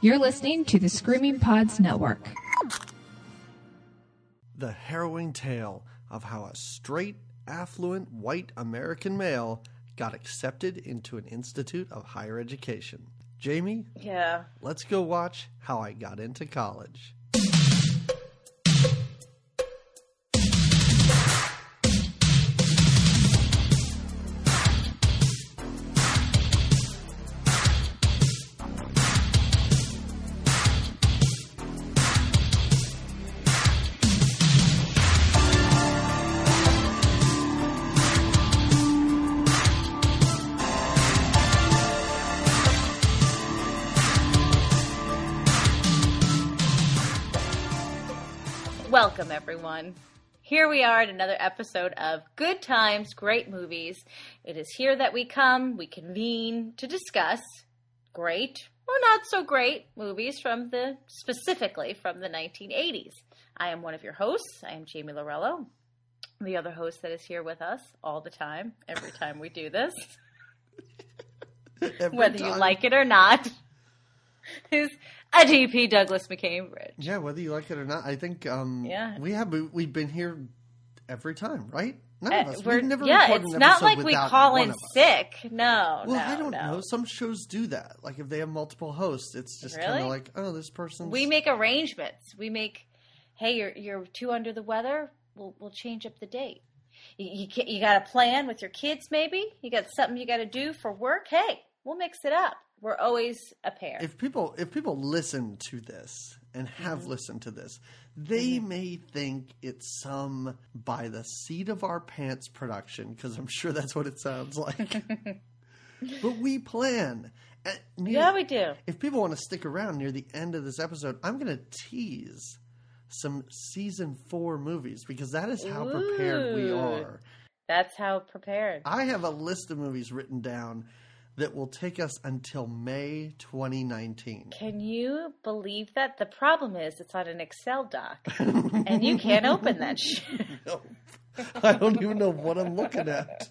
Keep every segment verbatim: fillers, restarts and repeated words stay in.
You're listening to the Screaming Pods Network. The harrowing tale of how a straight, affluent, white American male got accepted into an institute of higher education. Jamie? Yeah? Let's go watch How I Got Into College. Welcome, everyone. Here we are at another episode of Good Times, Great Movies. It is here that we come, we convene to discuss great or not so great movies from the, specifically from the nineteen eighties. I am one of your hosts. I am Jamie Lorello, the other host that is here with us all the time, every time we do this, whether time. You like it or not, is a D P Douglas McCambridge. Yeah, whether you like it or not, I think um, yeah. we have we've been here every time, right? None of us. Uh, we've never yeah, recorded an episode without it's not like we call in sick. No, well, no, I don't no. know. Some shows do that. Like if they have multiple hosts, it's just really? kind of like, oh, this person's... We make arrangements. We make, hey, you're you're too under the weather. We'll we'll change up the date. You you, you got a plan with your kids? Maybe you got something you got to do for work. Hey, we'll mix it up. We're always a pair. If people if people listen to this and have mm-hmm. listened to this, they mm-hmm. may think it's some by the seat of our pants production, because I'm sure that's what it sounds like. But we plan. Near, yeah, we do. If people want to stick around near the end of this episode, I'm going to tease some season four movies, because that is how Ooh. prepared we are. That's how prepared. I have a list of movies written down that will take us until May twenty nineteen. Can you believe that? The problem is it's on an Excel doc, and you can't open that shit. Nope. I don't even know what I'm looking at.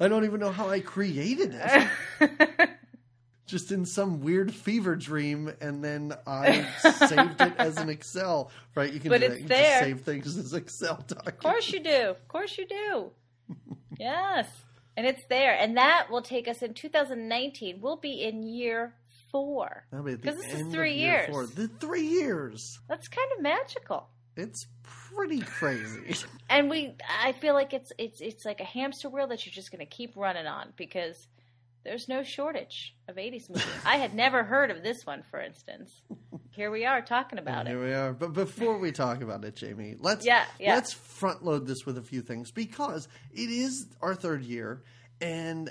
I don't even know how I created it. Just in some weird fever dream, and then I saved it as an Excel. Right, you can but do that. You there. Just save things as Excel documents. Of course you do. Of course you do. Yes. And it's there. And that will take us in two thousand nineteen. We'll be in year four. Because this is three years. Year the three years. That's kind of magical. It's pretty crazy. And we, I feel like it's it's it's like a hamster wheel that you're just going to keep running on, because there's no shortage of eighties movies. I had never heard of this one, for instance. Here we are talking about it. Here we are. But before we talk about it, Jamie, let's yeah, yeah. let's front load this with a few things, because it is our third year, and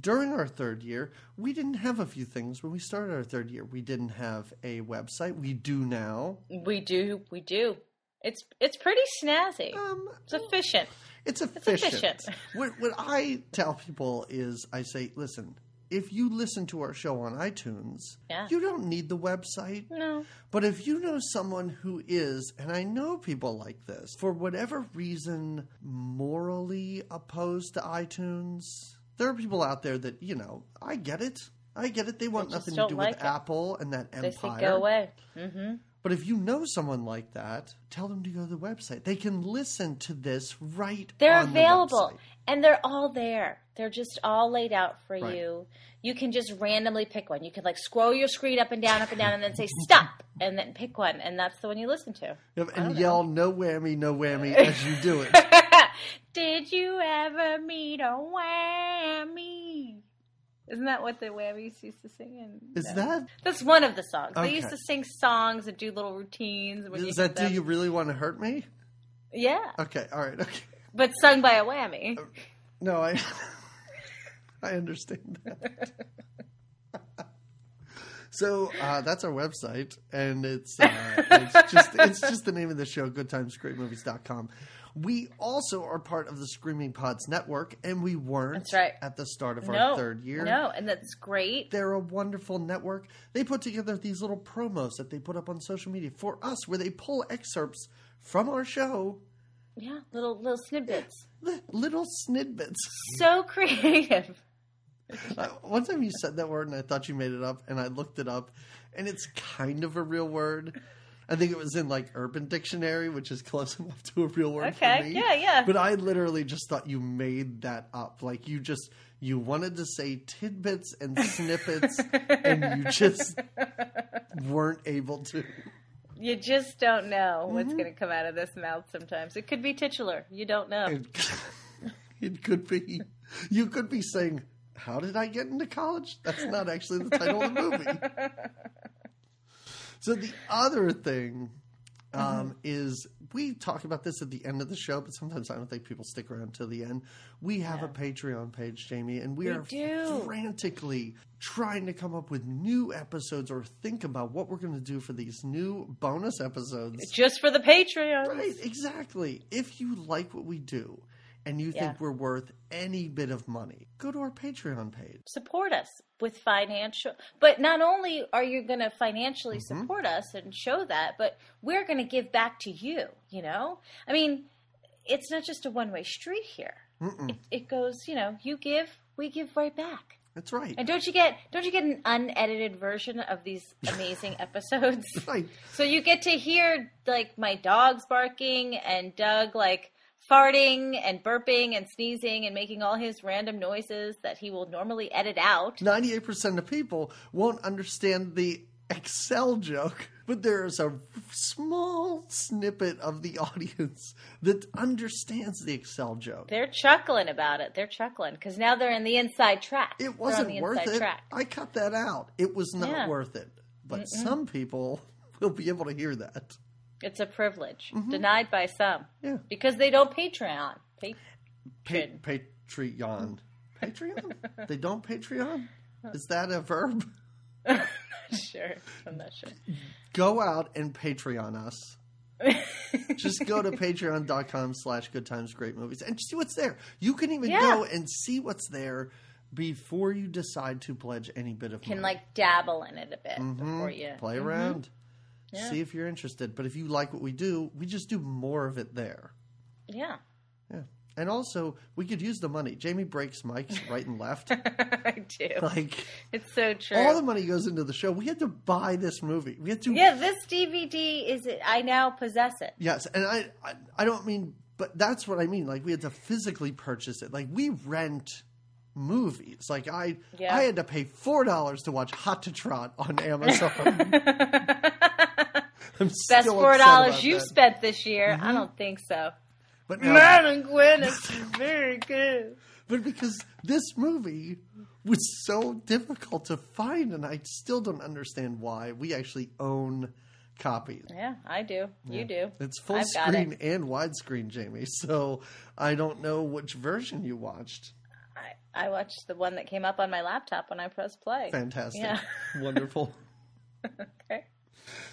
during our third year, we didn't have a few things when we started our third year. We didn't have a website. We do now. We do. We do. It's it's pretty snazzy. Um, it's efficient. It's efficient. It's efficient. What, what I tell people is, I say, listen, if you listen to our show on iTunes, yeah. you don't need the website. No. But if you know someone who is, and I know people like this, for whatever reason, morally opposed to iTunes, there are people out there that, you know, I get it. I get it. They want nothing to do like with it. Apple and that empire. They say go away. Mm-hmm. But if you know someone like that, tell them to go to the website. They can listen to this right They're on available. The website. And they're all there. They're just all laid out for right. you. You can just randomly pick one. You can like scroll your screen up and down, up and down, and then say stop, and then pick one. And that's the one you listen to. Yep, and yell know. no whammy, no whammy as you do it. Did you ever meet a whammy? Isn't that what the Whammies used to sing? In, Is no. that? That's one of the songs. Okay. They used to sing songs and do little routines. When Is you that Do You Really Want to Hurt Me? Yeah. Okay. All right. Okay. But sung by a whammy. Uh, no, I I understand that. So uh, that's our website, and it's uh, it's just it's just the name of the show, good times great movies dot com. We also are part of the Screaming Pods Network, and we weren't that's right. at the start of no, our third year. No, and that's great. They're a wonderful network. They put together these little promos that they put up on social media for us, where they pull excerpts from our show. Yeah, little little snidbits. Little snidbits. So creative. One time you said that word and I thought you made it up, and I looked it up, and it's kind of a real word. I think it was in like Urban Dictionary, which is close enough to a real word okay, for me. Yeah, yeah. But I literally just thought you made that up. Like you just you wanted to say tidbits and snippets, and you just weren't able to. You just don't know what's mm-hmm. going to come out of this mouth sometimes. It could be titular. You don't know. It, it could be. You could be saying, how did I get into college? That's not actually the title of the movie. So the other thing um, mm-hmm. is, we talk about this at the end of the show, but sometimes I don't think people stick around till the end. We have yeah. a Patreon page, Jamie, and we, we are do. frantically trying to come up with new episodes or think about what we're going to do for these new bonus episodes. Just for the Patreon. Right, exactly. If you like what we do and you yeah. think we're worth any bit of money, go to our Patreon page. Support us with financial, but not only are you going to financially mm-hmm. support us and show that, but we're going to give back to you, you know? I mean, it's not just a one-way street here. It, it goes, you know, you give, we give right back. That's right. And don't you get don't you get an unedited version of these amazing episodes? Right. So you get to hear, like, my dogs barking and Doug, like, farting and burping and sneezing and making all his random noises that he will normally edit out. ninety-eight percent of people won't understand the Excel joke, but there is a small snippet of the audience that understands the Excel joke. They're chuckling about it. They're chuckling because now they're in the inside track. It wasn't worth it. Track. I cut that out. It was not yeah. worth it. But Mm-mm. some people will be able to hear that. It's a privilege. Mm-hmm. Denied by some. Yeah. Because they don't Patreon. Pa- pa- Patreon. Patreon? They don't Patreon? Is that a verb? I'm not sure. I'm not sure. Go out and Patreon us. Just go to patreon.com slash good times great movies and see what's there. You can even yeah. go and see what's there before you decide to pledge any bit of money. You can like dabble in it a bit mm-hmm. before you play around. Mm-hmm. Yeah. See if you're interested. But if you like what we do, we just do more of it there. Yeah. Yeah. And also, we could use the money. Jamie breaks mics right and left. I do. Like, it's so true. All the money goes into the show. We had to buy this movie. We had to. Yeah, this D V D is it. I now possess it. Yes. And I, I, I don't mean, but that's what I mean. Like, we had to physically purchase it. Like, we rent movies. Like, I, yeah. I had to pay four dollars to watch Hot to Trot on Amazon. I'm Best four dollars you've that. spent this year? Mm-hmm. I don't think so. But now, Madam Gwen is very good. But because this movie was so difficult to find, and I still don't understand why we actually own copies. Yeah, I do. Yeah. You do. It's full I've screen it. and widescreen, Jamie. So I don't know which version you watched. I, I watched the one that came up on my laptop when I pressed play. Fantastic. Yeah. Wonderful. Okay.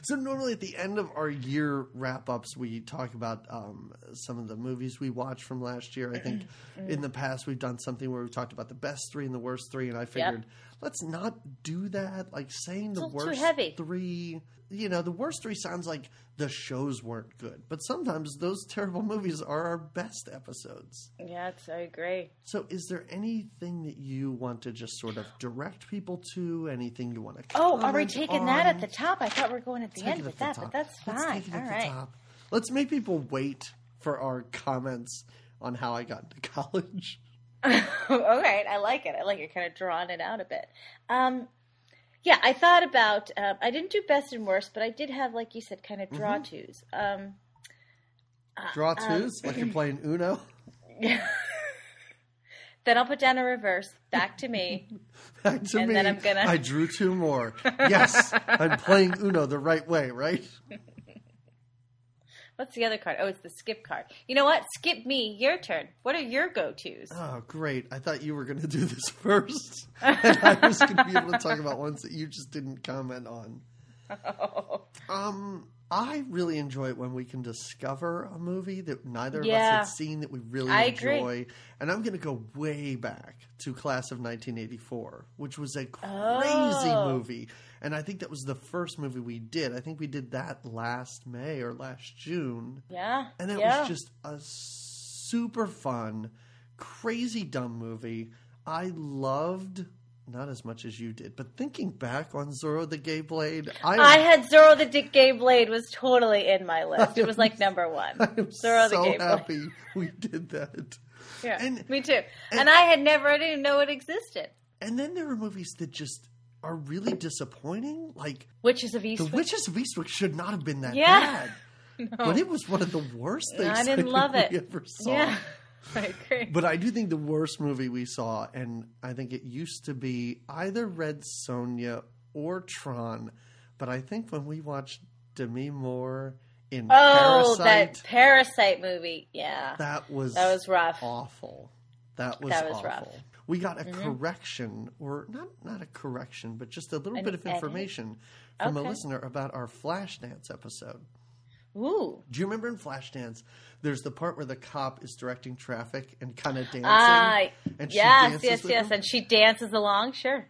So normally at the end of our year wrap-ups, we talk about um, some of the movies we watched from last year. I think in the past we've done something where we've talked about the best three and the worst three, and I figured yep. let's not do that. Like saying it's the worst three, you know, the worst three sounds like the shows weren't good. But sometimes those terrible movies are our best episodes. Yes, I agree. So is there anything that you want to just sort of direct people to? Anything you want to comment on? Oh, are we taking on? that at the top? I thought we were going at the end with that, but that's fine. Let's take it at the top. Let's make people wait for our comments on how I got into college. All right. I like it. I like it. Kind of drawing it out a bit. Um, yeah, I thought about, um, I didn't do best and worst, but I did have, like you said, kind of draw mm-hmm. twos. Um, draw twos? Um, like you're playing Uno? Yeah. Then I'll put down a reverse. Back to me. Back to and me. Then I'm gonna... I drew two more. Yes. I'm playing Uno the right way, right? What's the other card? Oh, it's the skip card. You know what? Skip me. Your turn. What are your go-tos? Oh, great. I thought you were going to do this first. And I was going to be able to talk about ones that you just didn't comment on. Oh. Um, I really enjoy it when we can discover a movie that neither of yeah. us had seen that we really I enjoy. Agree. And I'm going to go way back to Class of nineteen eighty-four, which was a crazy oh. movie. And I think that was the first movie we did. I think we did that last May or last June. Yeah. And it yeah. was just a super fun, crazy dumb movie. I loved, not as much as you did, but thinking back on Zorro the Gay Blade. I, I had Zorro the Gay Blade was totally in my list. Am, it was like number one. I am Zorro so the Gay happy Blade. We did that. Yeah, and, me too. And, and I had never, I didn't even know it existed. And then there were movies that just are really disappointing. Like Witches of Eastwick. The Witches of Eastwick should not have been that yeah. bad. No. But it was one of the worst things I didn't I love it. We ever saw. Yeah. I agree. But I do think the worst movie we saw, and I think it used to be either Red Sonja or Tron, but I think when we watched Demi Moore in oh, Parasite. Oh, that Parasite movie. Yeah. That was, that was rough. Awful. That was, that was awful. Rough. We got a mm-hmm. correction, or not not a correction, but just a little An bit of information edit. from okay. a listener about our Flashdance episode. Ooh. Do you remember in Flashdance, there's the part where the cop is directing traffic and kind of dancing? Uh, and yes, she dances yes, with yes. Him? And she dances along, sure.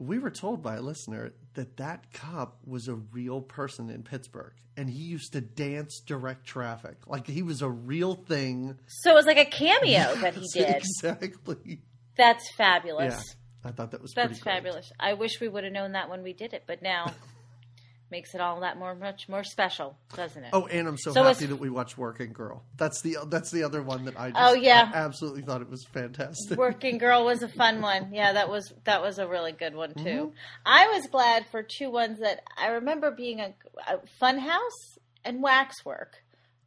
We were told by a listener that that cop was a real person in Pittsburgh, and he used to dance direct traffic. Like, he was a real thing. So it was like a cameo yes, that he did. Exactly. That's fabulous. Yeah, I thought that was That's pretty cool. That's fabulous. I wish we would have known that when we did it, but now... Makes it all that more much more special, doesn't it? Oh, and I'm so, so happy that we watched Working Girl. That's the that's the other one that I just oh, yeah. I absolutely thought it was fantastic. Working Girl was a fun one. Yeah, that was that was a really good one too. Mm-hmm. I was glad for two ones that I remember being a, a Funhouse and Waxwork.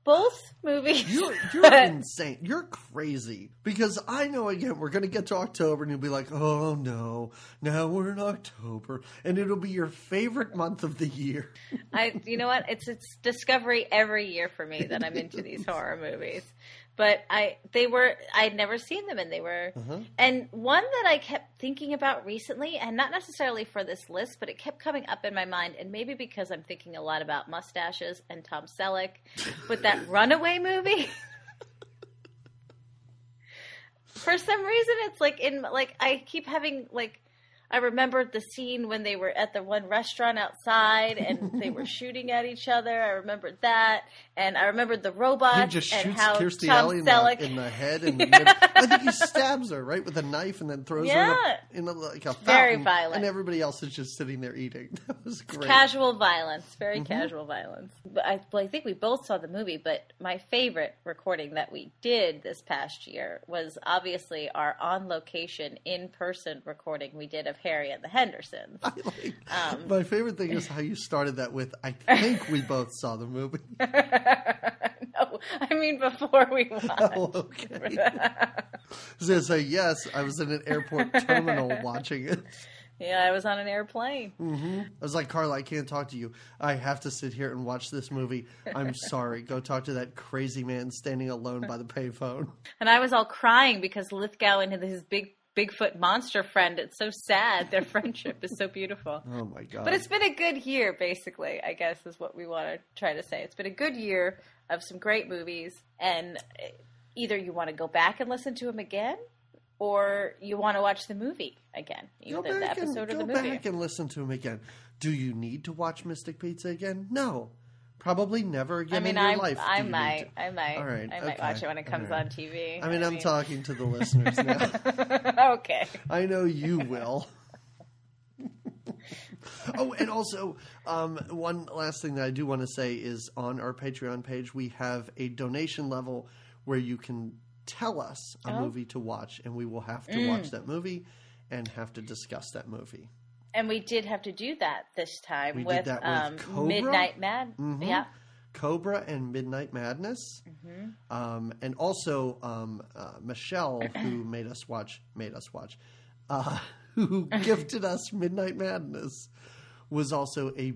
Both movies. You're, you're insane. You're crazy. Because I know, again, we're going to get to October and you'll be like, oh, no, now we're in October. And it'll be your favorite month of the year. I, you know what? It's it's discovery every year for me that I'm into these horror movies. But I they were I'd never seen them and they were. Uh-huh. And one that I kept thinking about recently, and not necessarily for this list, but it kept coming up in my mind. And maybe because I'm thinking a lot about mustaches and Tom Selleck. But that Runaway movie. For some reason, it's like in like I keep having like I remembered the scene when they were at the one restaurant outside and they were shooting at each other. I remembered that. And I remembered the robot. He just and shoots how Kirstie Alley in, Selleck... in the head. And yeah. I think he stabs her, right, with a knife and then throws yeah. her in a, in a, like a fountain. Very violent. And everybody else is just sitting there eating. That was great. It's casual violence. Very mm-hmm. casual violence. But I, well, I think we both saw the movie, but my favorite recording that we did this past year was obviously our on-location, in-person recording we did of Harry and the Hendersons. I like, um, my favorite thing is how you started that with, I think we both saw the movie. No, I mean before we watched. Oh, okay. So, so yes, I was in an airport terminal watching it. Yeah, I was on an airplane. Mm-hmm. I was like, Carla, I can't talk to you. I have to sit here and watch this movie. I'm sorry. Go talk to that crazy man standing alone by the payphone. And I was all crying because Lithgow and his big Bigfoot monster friend. It's so sad. Their friendship is so beautiful. Oh my God. But it's been a good year, basically, I guess is what we want to try to say. It's been a good year of some great movies, and either you want to go back and listen to them again, or you want to watch the movie again, either the episode or the movie. Go back and listen to them again. Do you need to watch Mystic Pizza again? No. Probably never again I mean, in your I'm, life. I might. I might. All right. I might okay. watch it when it comes right. on T V. I mean, I I'm mean. talking to the listeners now. Okay. I know you will. Oh, and also, um, one last thing that I do want to say is on our Patreon page, we have a donation level where you can tell us a oh. movie to watch, and we will have to mm. watch that movie and have to discuss that movie. And we did have to do that this time we with, did that with um, Midnight Mad, mm-hmm. yeah, Cobra and Midnight Madness, mm-hmm. um, and also um, uh, Michelle, who made us watch, made us watch, uh, who gifted us Midnight Madness, was also a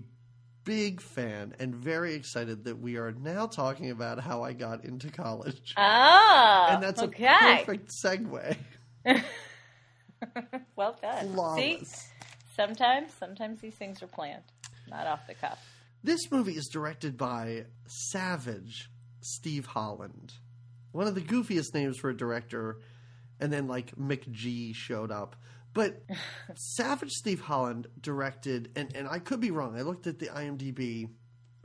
big fan and very excited that we are now talking about how I got into college. Oh, and that's okay. a perfect segue. Well done. Flawless. See? Sometimes, sometimes these things are planned, not off the cuff. This movie is directed by Savage Steve Holland, one of the goofiest names for a director, and then like McG showed up. But Savage Steve Holland directed, and, and I could be wrong, I looked at the IMDb,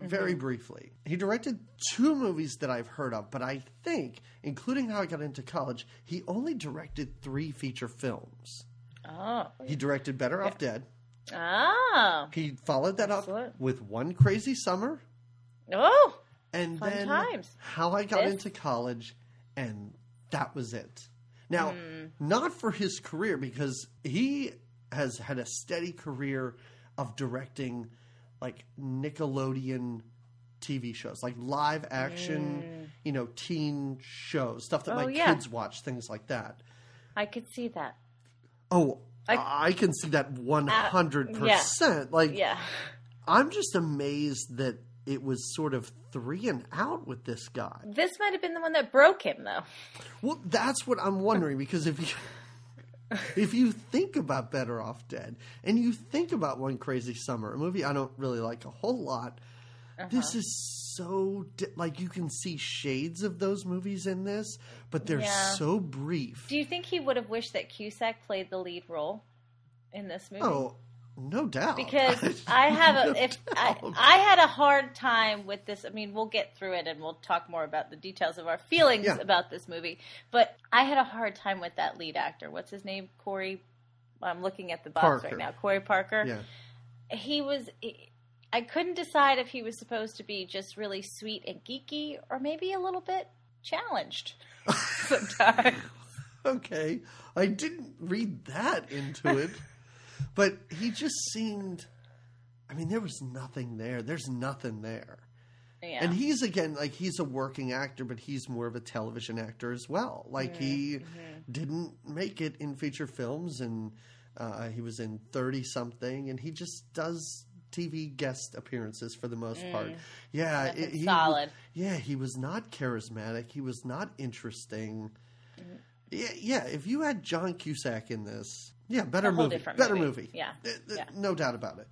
very mm-hmm. briefly. He directed two movies that I've heard of, but I think, including How I Got Into College, he only directed three feature films. Oh. He directed Better Off Dead. Ah. He followed that Excellent. up with One Crazy Summer. Oh. And Fun then times. How I Got this? Into College, and that was it. Now, mm. not for his career, because he has had a steady career of directing like Nickelodeon T V shows, like live action, mm. you know, teen shows, stuff that oh, my yeah. kids watch, things like that. I could see that. Oh, I, I can see that one hundred percent. Uh, yeah. Like, yeah. I'm just amazed that it was sort of three and out with this guy. This might have been the one that broke him, though. Well, that's what I'm wondering, because if you, if you think about Better Off Dead and you think about One Crazy Summer, a movie I don't really like a whole lot, uh-huh. this is so di- – like you can see shades of those movies in this, but they're yeah. so brief. Do you think he would have wished that Cusack played the lead role in this movie? Oh, no doubt. Because I have a, no if I, I had a hard time with this. I mean, we'll get through it and we'll talk more about the details of our feelings yeah. about this movie. But I had a hard time with that lead actor. What's his name? Corey. I'm looking at the box Parker. right now. Corey Parker. Yeah. He was. I couldn't decide if he was supposed to be just really sweet and geeky, or maybe a little bit challenged sometimes. Okay, I didn't read that into it. But he just seemed, I mean, there was nothing there. There's nothing there. Yeah. And he's, again, like, he's a working actor, but he's more of a television actor as well. Like, mm-hmm. he mm-hmm. didn't make it in feature films, and uh, he was in thirty-something, and he just does T V guest appearances for the most mm. part. Yeah. It, he, solid. Yeah, he was not charismatic. He was not interesting. Mm-hmm. Yeah, yeah, if you had John Cusack in this... Yeah, better movie. Better movie. movie. Yeah. yeah. No doubt about it.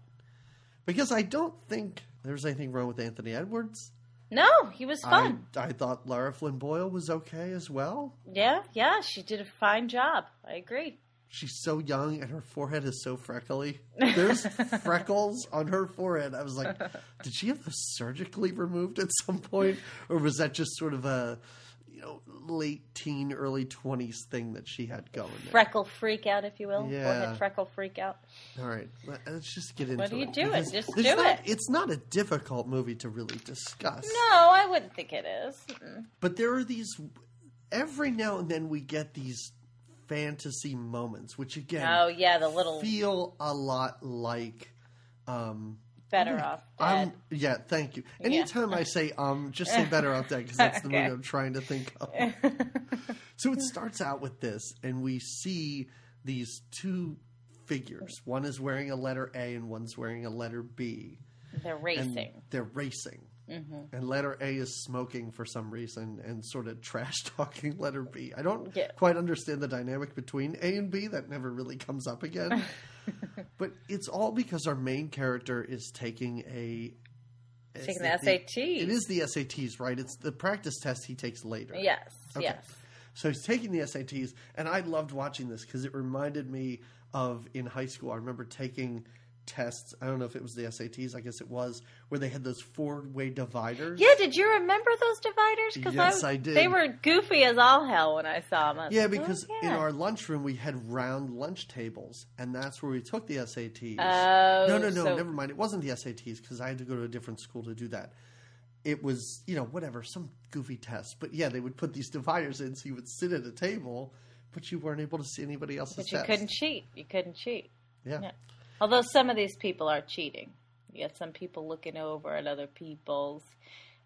Because I don't think there's anything wrong with Anthony Edwards. No, he was fun. I, I thought Lara Flynn Boyle was okay as well. Yeah, yeah, she did a fine job. I agree. She's so young and her forehead is so freckly. There's freckles on her forehead. I was like, did she have those surgically removed at some point? Or was that just sort of a... you know, late teen, early twenties thing that she had going there. Freckle freak out, if you will. Yeah. Forehead freckle freak out. All right. Let's just get into it. What are you it doing? Just do not, it. It's not a difficult movie to really discuss. No, I wouldn't think it is. Mm-mm. But there are these, every now and then we get these fantasy moments, which again, oh, yeah, the little feel a lot like, um, Better Off Dead. Um, yeah, thank you. Anytime yeah. I say um, just say Better Off Dead because that's the okay. movie I'm trying to think of. So it starts out with this, and we see these two figures. One is wearing a letter A and one's wearing a letter B. They're racing. They're racing. Mm-hmm. And letter A is smoking for some reason and sort of trash-talking letter B. I don't yeah. quite understand the dynamic between A and B. That never really comes up again. But it's all because our main character is taking a... Taking the S A T. It is the S A Ts, right? It's the practice test he takes later. Yes, okay. yes. So he's taking the S A Ts, and I loved watching this because it reminded me of in high school. I remember taking... tests. I don't know if it was the S A Ts. I guess it was, where they had those four-way dividers. Yeah, did you remember those dividers? Because yes, I, I did. They were goofy as all hell when I saw them. I yeah, like, because oh, yeah. in our lunchroom we had round lunch tables, and that's where we took the S A Ts. Oh, no, no, no. So... Never mind. It wasn't the S A Ts because I had to go to a different school to do that. It was, you know, whatever, some goofy test. But yeah, they would put these dividers in, so you would sit at a table, but you weren't able to see anybody else's test. But you test. couldn't cheat. You couldn't cheat. Yeah. yeah. Although some of these people are cheating. You have some people looking over at other people's,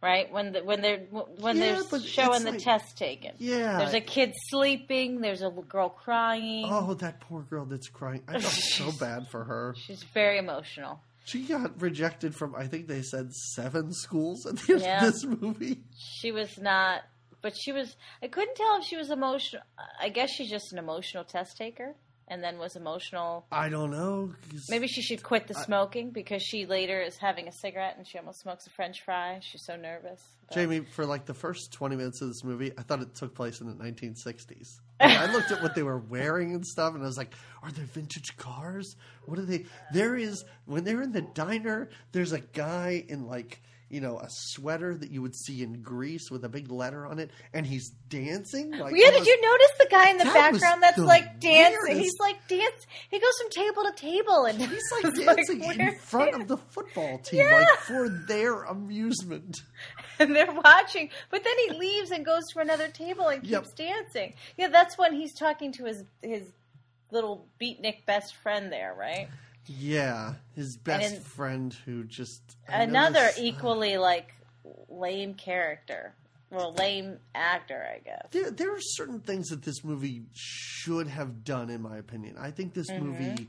right? When the, when they're when yeah, they're showing the like, test taken. Yeah. There's a kid sleeping. There's a girl crying. Oh, that poor girl that's crying. I feel so bad for her. She's very emotional. She got rejected from, I think they said, seven schools at the end yeah. of this movie. She was not, but she was, I couldn't tell if she was emotional. I guess she's just an emotional test taker. And then was emotional. I don't know. Maybe she should quit the smoking I, because she later is having a cigarette and she almost smokes a French fry. She's so nervous. But. Jamie, for like the first twenty minutes of this movie, I thought it took place in the nineteen sixties. And I looked at what they were wearing and stuff, and I was like, are there vintage cars? What are they? There is, when they're in the diner, there's a guy in like you know, a sweater that you would see in Greece with a big letter on it, and he's dancing. Like, yeah, did was, you notice the guy in the that background that's the like dancing? Weirdest. He's like dance. He goes from table to table, and he's like dancing like, in front of the football team, yeah. like for their amusement. And they're watching, but then he leaves and goes to another table and keeps yep. dancing. Yeah, that's when he's talking to his his little beatnik best friend there, right? Yeah, his best in, friend who just... Another noticed, equally, uh, like, lame character. Well, lame actor, I guess. There, there are certain things that this movie should have done, in my opinion. I think this mm-hmm. movie...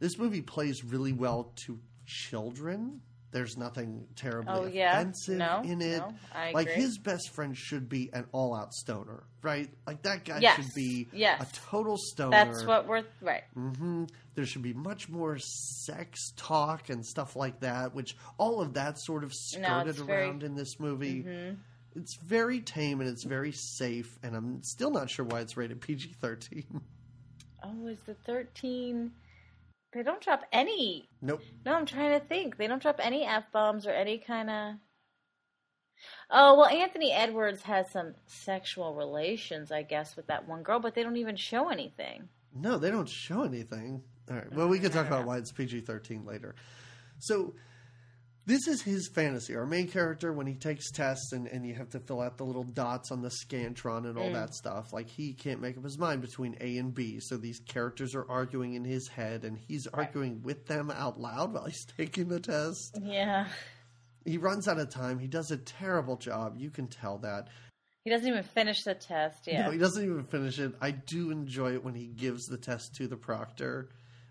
This movie plays really well to children. There's nothing terribly oh, yeah? offensive no, in it. No, I like, agree. His best friend should be an all-out stoner, right? Like, that guy yes, should be yes. a total stoner. That's what we're... Right. Mm-hmm. There should be much more sex talk and stuff like that, which all of that sort of skirted no, around very, in this movie. Mm-hmm. It's very tame and it's very safe, and I'm still not sure why it's rated P G thirteen. Oh, is the thirteen... They don't drop any. Nope. No, I'm trying to think. They don't drop any F-bombs or any kind of... Oh, well, Anthony Edwards has some sexual relations, I guess, with that one girl, but they don't even show anything. No, they don't show anything. All right. Well, we can talk about why it's P G thirteen later. So this is his fantasy. Our main character, when he takes tests and, and you have to fill out the little dots on the Scantron and all mm. that stuff, like he can't make up his mind between A and B. So these characters are arguing in his head and he's arguing with them out loud while he's taking the test. Yeah. He runs out of time. He does a terrible job. You can tell that. He doesn't even finish the test, yeah. No, he doesn't even finish it. I do enjoy it when he gives the test to the proctor,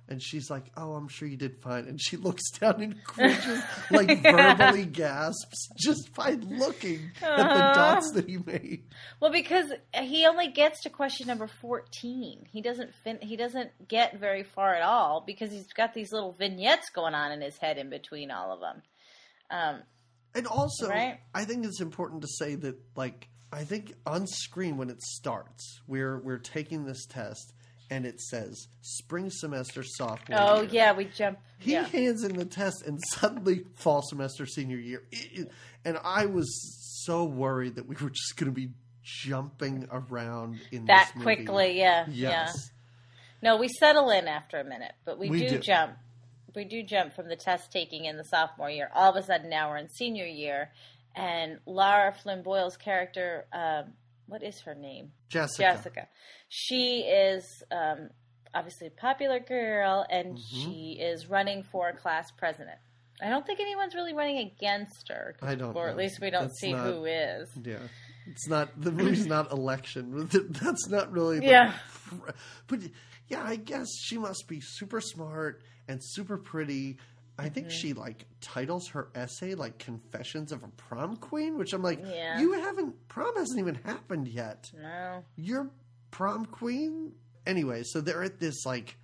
and she's like, oh, I'm sure you did fine. And she looks down and cringes, like yeah. verbally gasps, just by looking uh-huh. at the dots that he made. Well, because he only gets to question number fourteen. He doesn't fin- He doesn't get very far at all because he's got these little vignettes going on in his head in between all of them. Um, and also, right? I think it's important to say that, like, I think on screen when it starts, we're we're taking this test, and it says spring semester sophomore oh, year. yeah, we jump. He yeah. hands in the test, and suddenly fall semester senior year. It, it, and I was so worried that we were just going to be jumping around in that this movie. quickly. Yeah, yes. Yeah. No, we settle in after a minute, but we, we do, do jump. We do jump from the test taking in the sophomore year. All of a sudden, now we're in senior year, and Lara Flynn Boyle's character, um, what is her name? Jessica. Jessica. She is um, obviously a popular girl, and mm-hmm. she is running for class president. I don't think anyone's really running against her. I don't Or know. At least we don't that's see not, who is. Yeah. It's not, the movie's not election. That's not really. The, yeah. But yeah, I guess she must be super smart and super pretty. I think mm-hmm. she, like, titles her essay, like, Confessions of a Prom Queen, which I'm like, yeah. you haven't, prom hasn't even happened yet. No. You're prom queen? Anyway, so they're at this, like,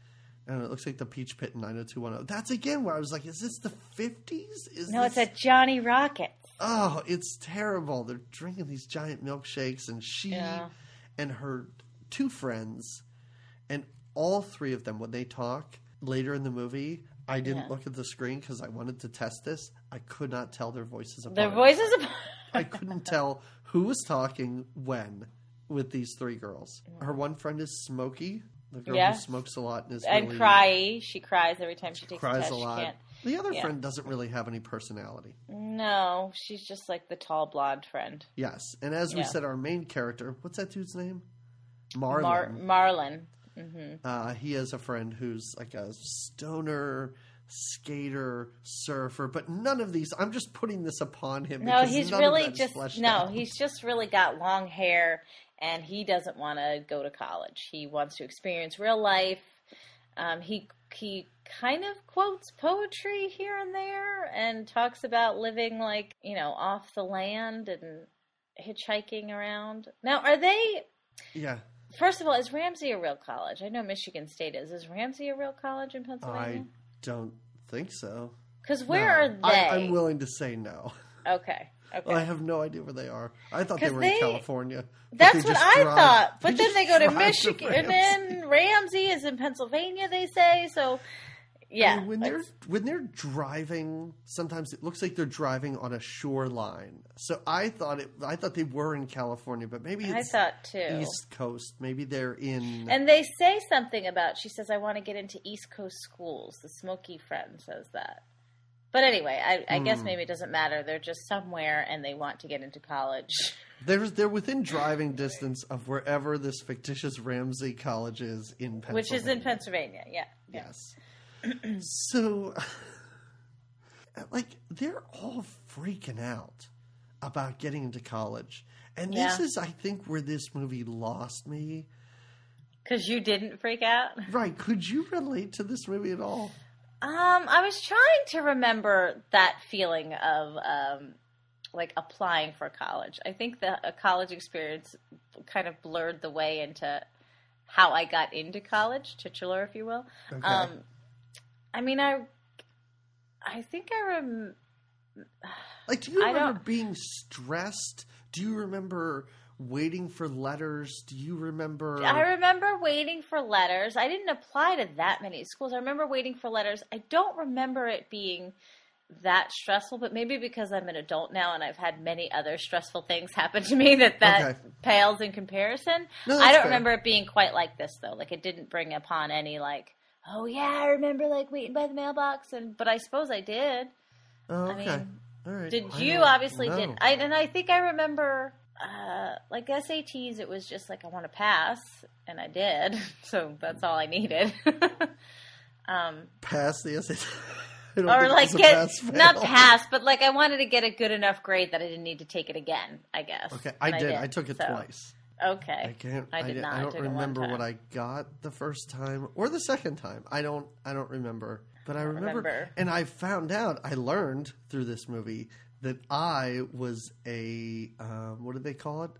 I don't know, it looks like the Peach Pit in nine oh two one oh. That's, again, where I was like, is this the fifties? Is no, this... it's at Johnny Rockets. Oh, it's terrible. They're drinking these giant milkshakes, and she yeah. and her two friends, and all three of them, when they talk later in the movie... I didn't yeah. look at the screen because I wanted to test this. I could not tell their voices apart. Their voices apart. I couldn't tell who was talking when with these three girls. Her one friend is Smokey, the girl yeah. who smokes a lot and is and really... cryy. She cries every time she takes cries a test. A lot. She can't... The other yeah. friend doesn't really have any personality. No, she's just like the tall blonde friend. Yes, and as yeah. we said, our main character. What's that dude's name? Marlon. Mar- Marlon. Mm-hmm. Uh, he has a friend who's like a stoner, skater, surfer, but none of these. I'm just putting this upon him. No, he's really just no. Out. He's just really got long hair, and he doesn't want to go to college. He wants to experience real life. Um, he he kind of quotes poetry here and there, and talks about living like you know off the land and hitchhiking around. Now, are they? Yeah. First of all, is Ramsey a real college? I know Michigan State is. Is Ramsey a real college in Pennsylvania? I don't think so. Because where no. are they? I, I'm willing to say no. Okay. Okay. Well, I have no idea where they are. I thought they were they, in California. That's what I drive, thought. But then they go to Michigan. To and then Ramsey is in Pennsylvania, they say. So, Yeah. I mean, when like, they're when they're driving, sometimes it looks like they're driving on a shoreline. So I thought it. I thought they were in California, but maybe it's I thought too. East Coast. Maybe they're in. And they say something about. She says, "I want to get into East Coast schools." The Smoky friend says that. But anyway, I, I mm. guess maybe it doesn't matter. They're just somewhere, and they want to get into college. They're, they're within driving distance of wherever this fictitious Ramsey College is in Pennsylvania. Which is in Pennsylvania, yeah. yeah. Yes. So, like, they're all freaking out about getting into college. And yeah. this is, I think, where this movie lost me. Because you didn't freak out? Right. Could you relate to this movie at all? Um, I was trying to remember that feeling of, um, like, applying for college. I think the a college experience kind of blurred the way into how I got into college, titular, if you will. Okay. Um, I mean, I I think I rem. Like, do you remember being stressed? Do you remember waiting for letters? Do you remember? I remember waiting for letters. I didn't apply to that many schools. I remember waiting for letters. I don't remember it being that stressful, but maybe because I'm an adult now and I've had many other stressful things happen to me that that okay. pales in comparison. No, I don't fair. remember it being quite like this, though. Like, it didn't bring upon any, like, oh, yeah, I remember, like, waiting by the mailbox. and But I suppose I did. Oh, okay. I mean, all right. Did well, you obviously no. didn't. I, and I think I remember... Uh, like S A Ts, it was just like, I want to pass, and I did. So that's all I needed. um, pass the S A T. Or like get, pass not pass, but like I wanted to get a good enough grade that I didn't need to take it again, I guess. Okay. I, did. I did. I took it so. twice. Okay. I can't, I did I, not. I don't I remember what I got the first time or the second time. I don't, I don't remember, but I, I remember, remember. And I found out, I learned through this movie that I was a, um, what do they call it?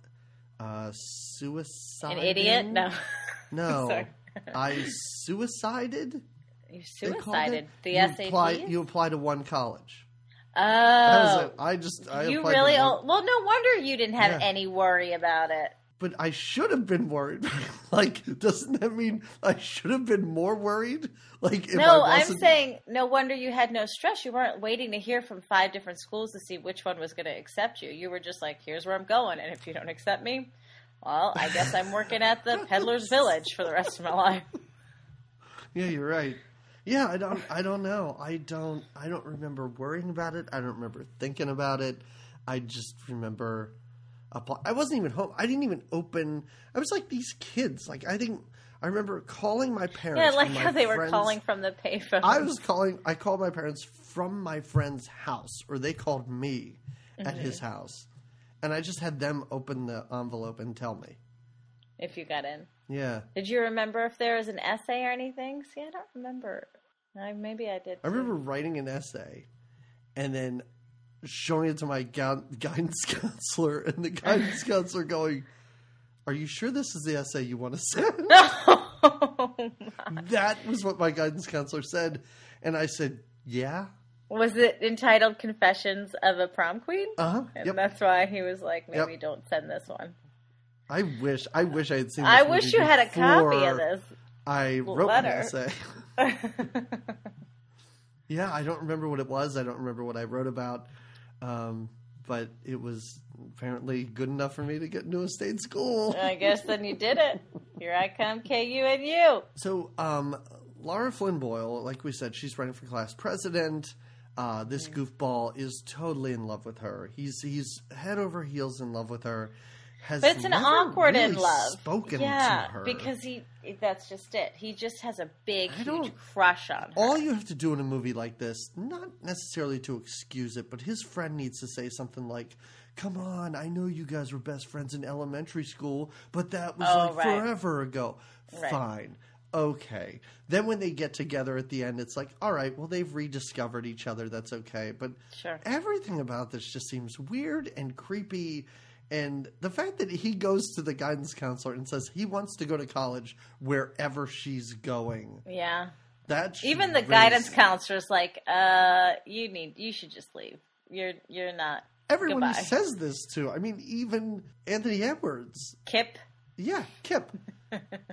Uh, suicide. An idiot? No. No. I suicided. You suicided the you S A Ts? Apply, you apply to one college. Oh. I, a, I just, I you applied really, to one. Well, no wonder you didn't have yeah. any worry about it. But I should have been worried. Like, doesn't that mean I should have been more worried? Like, if no, I wasn't... I'm saying no wonder you had no stress. You weren't waiting to hear from five different schools to see which one was going to accept you. You were just like, here's where I'm going. And if you don't accept me, well, I guess I'm working at the Peddler's Village for the rest of my life. Yeah, you're right. Yeah, I don't, I don't know. I don't, I don't remember worrying about it. I don't remember thinking about it. I just remember... I wasn't even home. I didn't even open. I was like these kids. Like, I think I remember calling my parents. Yeah, I like how they friends. were calling from the payphone. I was calling. I called my parents from my friend's house, or they called me mm-hmm. at his house, and I just had them open the envelope and tell me if you got in. Yeah. Did you remember if there was an essay or anything? See, I don't remember. I, maybe I did. I too. remember writing an essay, and then showing it to my guidance counselor, and the guidance counselor going, "Are you sure this is the essay you want to send?" Oh, that was what my guidance counselor said, and I said, "Yeah." Was it entitled "Confessions of a Prom Queen"? Uh huh. And yep. that's why he was like, "Maybe yep. don't send this one." I wish. I wish I had seen. This I wish you had a copy of this. I wrote an essay. Yeah, I don't remember what it was. I don't remember what I wrote about. Um, but it was apparently good enough for me to get into a state school. I guess then you did it. Here I come, K U and you. So um, Lara Flynn Boyle, like we said, she's running for class president. Uh, this mm-hmm. goofball is totally in love with her. He's he's head over heels in love with her. Has but it's an awkward really in love. Spoken yeah, to her because he—that's just it. He just has a big, huge crush on her. All you have to do in a movie like this, not necessarily to excuse it, but his friend needs to say something like, "Come on, I know you guys were best friends in elementary school, but that was oh, like right. forever ago." Right. Fine, okay. Then when they get together at the end, it's like, "All right, well, they've rediscovered each other. That's okay." But sure. everything about this just seems weird and creepy. And the fact that he goes to the guidance counselor and says he wants to go to college wherever she's going. Yeah. That's even the really guidance counselor's like, uh, you need you should just leave. You're you're not everyone Goodbye. He says this to. I mean, even Anthony Edwards. Kip. Yeah, Kip.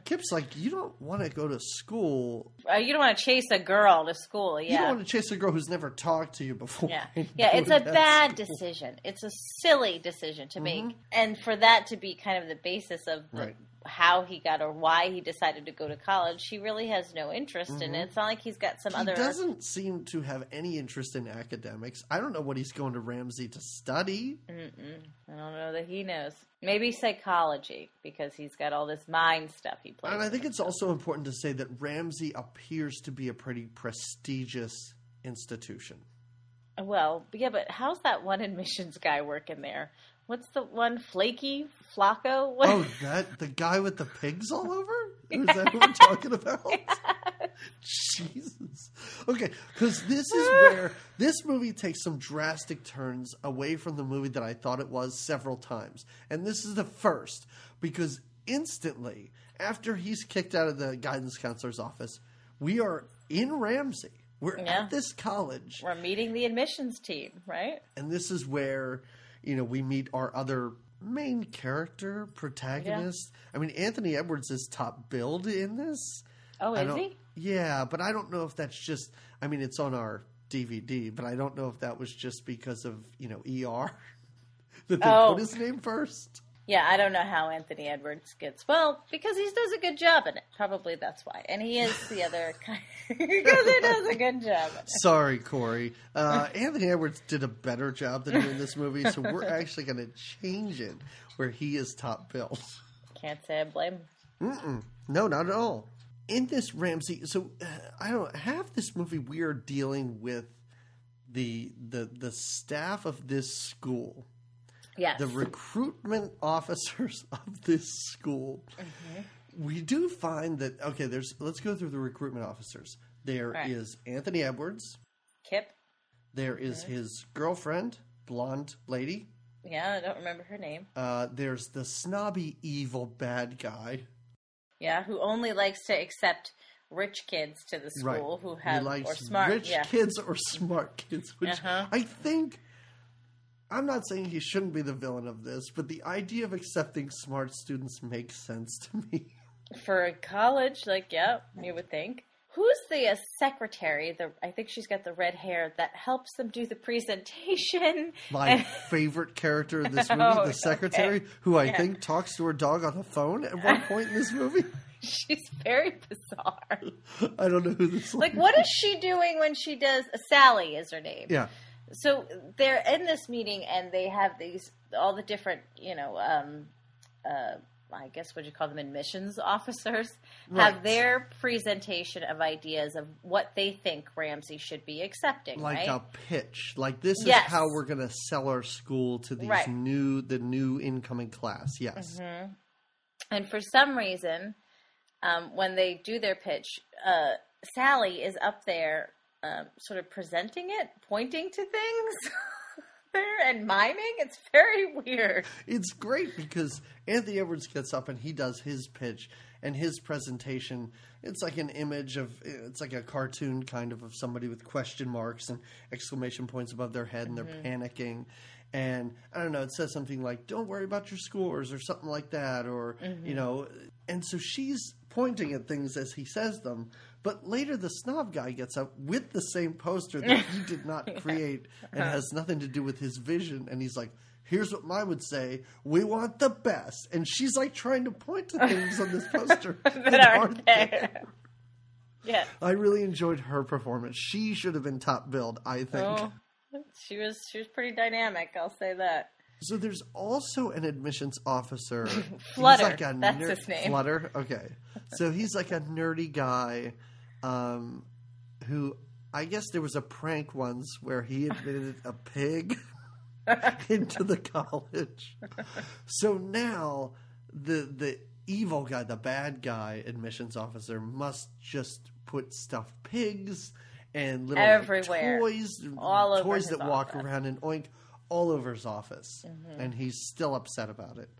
Kip's like, you don't want to go to school. Uh, you don't want to chase a girl to school. Yeah. You don't want to chase a girl who's never talked to you before. Yeah, yeah. It's a bad school. decision. It's a silly decision to mm-hmm. make. And for that to be kind of the basis of the, right. how he got or why he decided to go to college, she really has no interest mm-hmm. in it. It's not like he's got some he other... He doesn't seem to have any interest in academics. I don't know what he's going to Ramsey to study. Mm-mm. I don't know that he knows. Maybe psychology, because he's got all this mind stuff he plays. And I think it's also important to say that Ramsey appears to be a pretty prestigious institution. Well, yeah, but how's that one admissions guy working there? What's the one? Flaky? Flacco? What? Oh, that the guy with the pigs all over? Is that what we're talking about? Yeah. Jesus. Okay, because this is where this movie takes some drastic turns away from the movie that I thought it was several times. And this is the first, because instantly after he's kicked out of the guidance counselor's office, we are in Ramsey. We're yeah. at this college. We're meeting the admissions team, right? And this is where, you know, we meet our other main character, protagonist. Yeah. I mean, Anthony Edwards is top billed in this. Oh, is he? Yeah, but I don't know if that's just, I mean, it's on our D V D, but I don't know if that was just because of, you know, E R that they oh. put his name first. Yeah, I don't know how Anthony Edwards gets, well, because he does a good job in it. Probably that's why. And he is the other kind because he does a good job. Sorry, Corey. Uh, Anthony Edwards did a better job than you in this movie, so we're actually going to change it where he is top bill. Can't say I blame him. Mm-mm. No, not at all. In this Ramsey, so uh, I don't half this movie we are dealing with the the the staff of this school. Yes. The recruitment officers of this school. Mm-hmm. We do find that, okay, there's, let's go through the recruitment officers. There right. is Anthony Edwards. Kip. There is Good. his girlfriend, blonde lady. Yeah, I don't remember her name. Uh, there's the snobby, evil, bad guy. Yeah, who only likes to accept rich kids to the school right. who have, or smart. Rich yeah. kids or smart kids, which uh-huh. I think... I'm not saying he shouldn't be the villain of this, but the idea of accepting smart students makes sense to me. For a college, like, yeah, you would think. Who's the uh, secretary, the I think she's got the red hair, that helps them do the presentation? My favorite character in this movie, oh, the secretary, okay. who I yeah. think talks to her dog on the phone at one point in this movie. She's very bizarre. I don't know who this like, is. Like, what is she doing when she does... Uh, Sally is her name. Yeah. So they're in this meeting and they have these, all the different, you know, um, uh, I guess what you call them, admissions officers, right. have their presentation of ideas of what they think Ramsey should be accepting, like right? a pitch. Like this yes. is how we're going to sell our school to these right. new, the new incoming class. Yes. Mm-hmm. And for some reason, um, when they do their pitch, uh, Sally is up there. Um, sort of presenting it, pointing to things there and miming. It's very weird. It's great because Anthony Edwards gets up and he does his pitch and his presentation. It's like an image of, it's like a cartoon kind of of somebody with question marks and exclamation points above their head and they're mm-hmm. panicking. And I don't know, it says something like, don't worry about your scores or something like that. Or, mm-hmm. you know, and so she's pointing at things as he says them. But later the snob guy gets up with the same poster that he did not create yeah. and uh-huh. has nothing to do with his vision. And he's like, here's what mine would say. We want the best. And she's like trying to point to things on this poster that, that aren't there. there. Yeah. I really enjoyed her performance. She should have been top billed, I think. Oh, she was, she was pretty dynamic. I'll say that. So there's also an admissions officer. Flutter. Like a That's ner- his name. Flutter. Okay. So he's like a nerdy guy. Um, who I guess there was a prank once where he admitted a pig into the college. So now the the evil guy, the bad guy, admissions officer must just put stuffed pigs and little everywhere, like, toys, all over toys that office. Walk around and oink all over his office, mm-hmm. and he's still upset about it.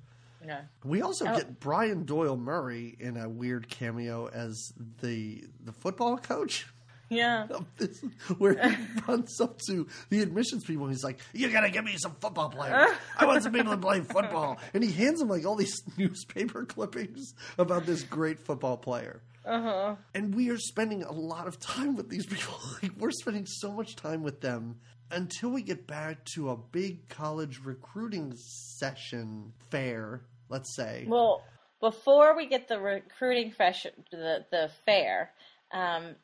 No. We also oh. get Brian Doyle Murray in a weird cameo as the the football coach. Yeah. This, where he runs up to the admissions people and he's like, you gotta give me some football players. I want some people to play football. And he hands him like all these newspaper clippings about this great football player. Uh-huh. And we are spending a lot of time with these people. Like, we're spending so much time with them until we get back to a big college recruiting session fair, let's say. Well, before we get the recruiting fresh, the, the fair, um,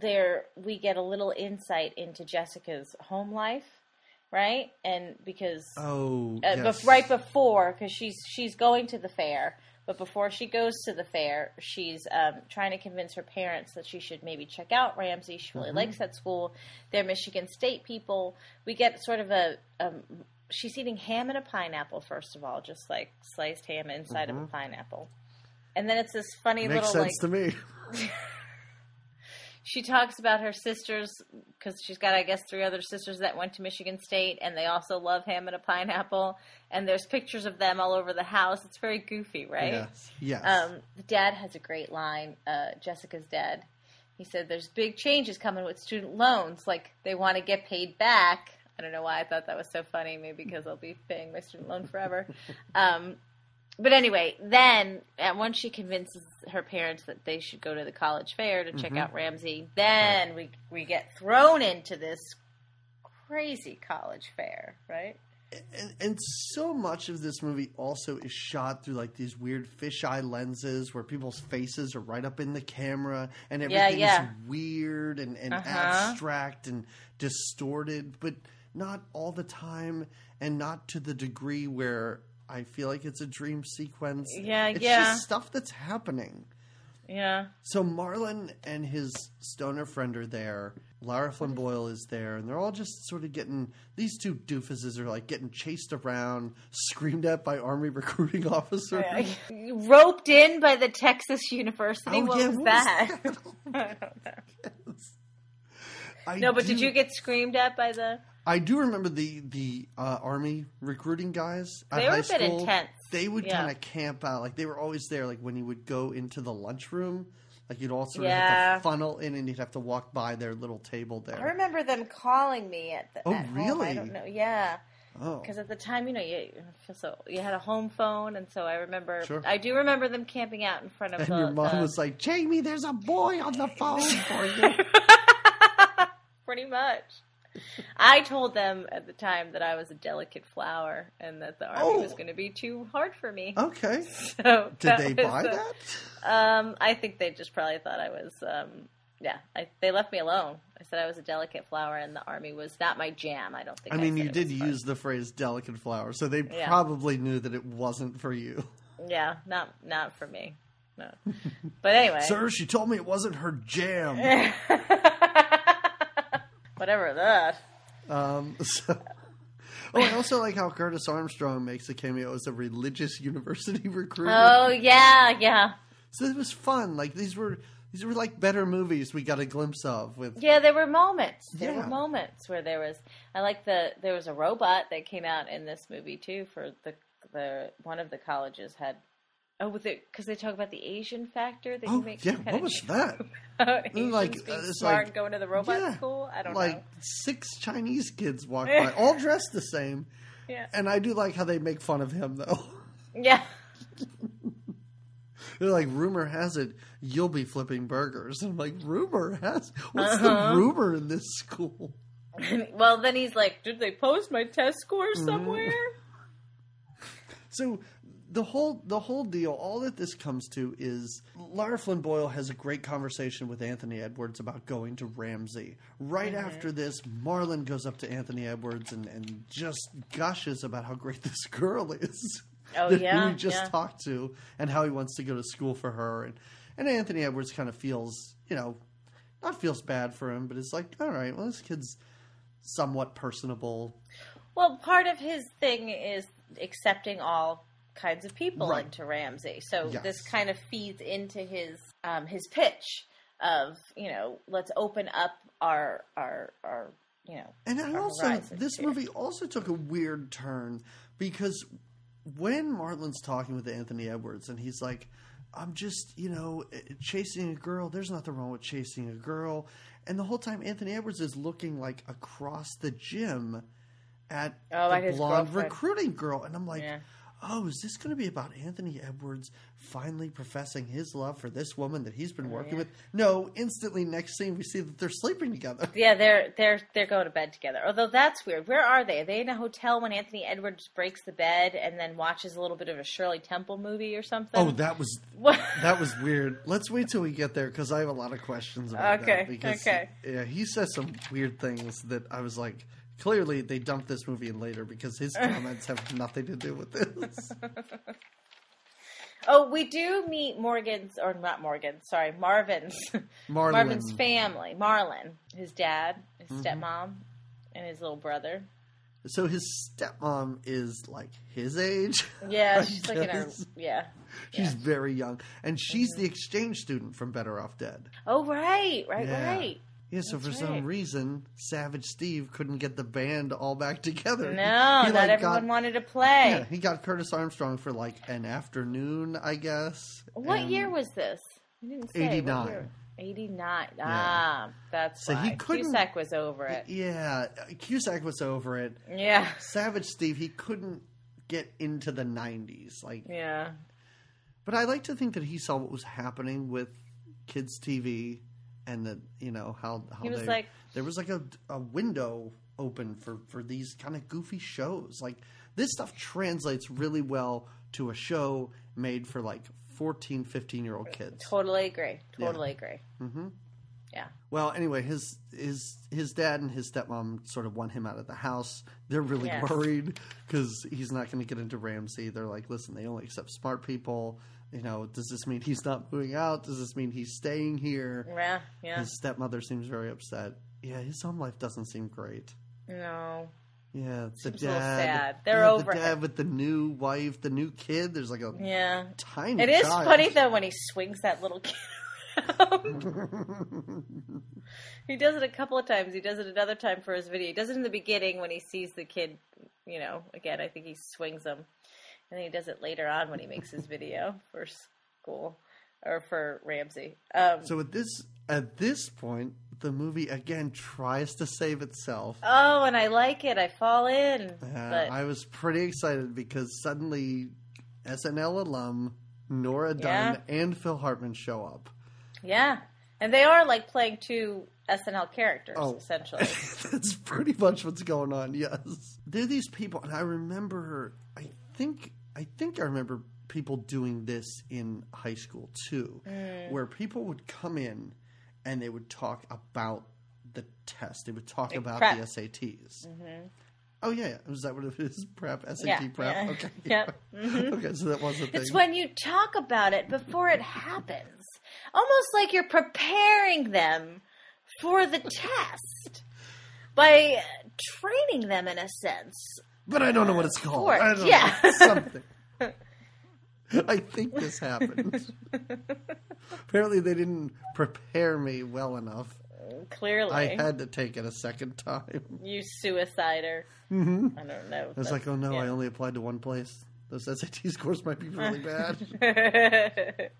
there we get a little insight into Jessica's home life, right? And because oh, uh, yes. be- right before, because she's she's going to the fair. But before she goes to the fair, she's um, trying to convince her parents that she should maybe check out Ramsey. She really mm-hmm. likes that school. They're Michigan State people. We get sort of a, a – she's eating ham and a pineapple, first of all, just like sliced ham inside mm-hmm. of a pineapple. And then it's this funny Makes little – Makes sense like, to me. She talks about her sisters because she's got, I guess, three other sisters that went to Michigan State, and they also love ham and a pineapple. And there's pictures of them all over the house. It's very goofy, right? Yes. Yes. Um, dad has a great line. Uh, Jessica's dad. He said, "There's big changes coming with student loans. Like they want to get paid back." I don't know why I thought that was so funny. Maybe because I'll be paying my student loan forever. Um, But anyway, then once she convinces her parents that they should go to the college fair to check mm-hmm. out Ramsey, then right. we we get thrown into this crazy college fair, right? And, and so much of this movie also is shot through like these weird fisheye lenses where people's faces are right up in the camera and everything's yeah, yeah. weird and, and uh-huh. abstract and distorted, but not all the time and not to the degree where – I feel like it's a dream sequence. Yeah, it's yeah. It's just stuff that's happening. Yeah. So Marlon and his stoner friend are there. Lara Flynn Boyle is there. And they're all just sort of getting – these two doofuses are like getting chased around, screamed at by Army recruiting officers. Yeah. Roped in by the Texas University. Oh, what yeah, was what that? Was that? I don't know. Yes. I no, but do. Did you get screamed at by the – I do remember the the uh, Army recruiting guys at high school. They were a bit intense. They would yeah. kind of camp out. Like they were always there. Like when you would go into the lunchroom, like you'd all sort yeah. of have to funnel in and you'd have to walk by their little table there. I remember them calling me at the. Oh at really? Home. I don't know. Yeah. Oh. Because at the time, you know, you so you had a home phone, and so I remember. Sure. I do remember them camping out in front of. And the, your mom the... was like, "Jamie, there's a boy on the phone for you." Pretty much. I told them at the time that I was a delicate flower and that the Army oh. was going to be too hard for me. Okay. So did they buy a, that? Um, I think they just probably thought I was, um, yeah, I, they left me alone. I said I was a delicate flower and the Army was not my jam. I don't think I mean, I you did use fun. the phrase delicate flower, so they yeah. probably knew that it wasn't for you. Yeah, not, not for me. No. But anyway. Sir, she told me it wasn't her jam. Whatever that. Um, so, oh, I also like how Curtis Armstrong makes a cameo as a religious university recruiter. Oh yeah, yeah. So it was fun. Like these were these were like better movies we got a glimpse of. With yeah, there were moments. There yeah. were moments where there was. I like the there was a robot that came out in this movie too. For the the one of the colleges had. Oh, because they talk about the Asian factor. That oh, you make yeah. What was that? Like uh, it's smart like, going to the robot yeah, school. I don't like know. Like six Chinese kids walk by, all dressed the same. Yeah. And I do like how they make fun of him, though. Yeah. They're like, rumor has it, you'll be flipping burgers. And I'm like, rumor has what's uh-huh. the rumor in this school? Well, then he's like, did they post my test score somewhere? Mm. So. The whole the whole deal, all that this comes to is Lara Flynn Boyle has a great conversation with Anthony Edwards about going to Ramsey. Right mm-hmm. after this, Marlon goes up to Anthony Edwards and, and just gushes about how great this girl is. Oh, that yeah. Who he just yeah. talked to and how he wants to go to school for her. And, and Anthony Edwards kind of feels, you know, not feels bad for him, but it's like, all right, well, this kid's somewhat personable. Well, part of his thing is accepting all kinds of people right. into Ramsey. So yes. this kind of feeds into his um, his pitch of, you know, let's open up our our, our you know. And I also this here. movie also took a weird turn because when Marlon's talking with Anthony Edwards and he's like, I'm just, you know, chasing a girl. There's nothing wrong with chasing a girl. And the whole time Anthony Edwards is looking like across the gym at oh, like the blonde recruiting girl. And I'm like, yeah. oh, is this going to be about Anthony Edwards finally professing his love for this woman that he's been oh, working yeah. with? No, instantly next scene we see that they're sleeping together. Yeah, they're they're they're going to bed together. Although that's weird. Where are they? Are they in a hotel when Anthony Edwards breaks the bed and then watches a little bit of a Shirley Temple movie or something? Oh, that was what? that was weird. Let's wait till we get there because I have a lot of questions about okay, that. Because, okay. Yeah, he says some weird things that I was like, clearly, they dumped this movie in later because his comments have nothing to do with this. Oh, we do meet Morgan's, or not Morgan, sorry, Marvin's. Marlin. Marvin's family. Marlin, his dad, his mm-hmm. stepmom, and his little brother. So his stepmom is like his age. Yeah, she's like in her, yeah. She's yeah. very young. And she's mm-hmm. the exchange student from Better Off Dead. Oh, right, right, yeah. right. Yeah, so that's for some right. reason, Savage Steve couldn't get the band all back together. No, he, he not like everyone got, wanted to play. Yeah, he got Curtis Armstrong for like an afternoon, I guess. What and year was this? You didn't say. eighty-nine eighty-nine Yeah. Ah, that's so why. He couldn't, Cusack was over it. Yeah, Cusack was over it. Yeah. Savage Steve, he couldn't get into the nineties. Like, yeah. But I like to think that he saw what was happening with kids' T V. And the, you know, how, how he was they, like, there was like a, a window open for, for these kind of goofy shows. Like, this stuff translates really well to a show made for like fourteen, fifteen-year-old kids. Totally agree. Totally yeah. agree. Mm-hmm. Yeah. Well, anyway, his his his dad and his stepmom sort of want him out of the house. They're really yes. worried because he's not going to get into Ramsey. They're like, listen, they only accept smart people. You know, does this mean he's not moving out? Does this mean he's staying here? Yeah, yeah. His stepmother seems very upset. Yeah, his home life doesn't seem great. No. Yeah, the seems dad. A little sad. They're yeah, over the dad it. With the new wife, the new kid. There's like a yeah. tiny. It is child. Funny though when he swings that little kid around. He does it a couple of times. He does it another time for his video. He does it in the beginning when he sees the kid. You know, again, I think he swings him. And then he does it later on when he makes his video for school or for Ramsey. Um, so at this at this point, the movie again tries to save itself. Oh, and I like it. I fall in. Uh, but... I was pretty excited because suddenly S N L alum Nora Dunn yeah. and Phil Hartman show up. Yeah, and they are like playing two S N L characters, oh. essentially. That's pretty much what's going on. Yes, they're these people, and I remember. I think. I think I remember people doing this in high school too, mm. where people would come in and they would talk about the test. They would talk like about prep. The S A Ts. Mm-hmm. Oh yeah, yeah. Was that what it is? Prep, S A T yeah, prep? Yeah. Okay. Yeah. Yeah. Mm-hmm. Okay, so that was a thing. It's when you talk about it before it happens. Almost like you're preparing them for the test by training them in a sense. But I don't know what it's called. I don't yeah. know. It's something. I think this happened. Apparently they didn't prepare me well enough. Clearly. I had to take it a second time. You suicider. Mm-hmm. I don't know. I was like, oh no, yeah. I only applied to one place. Those S A T scores might be really bad.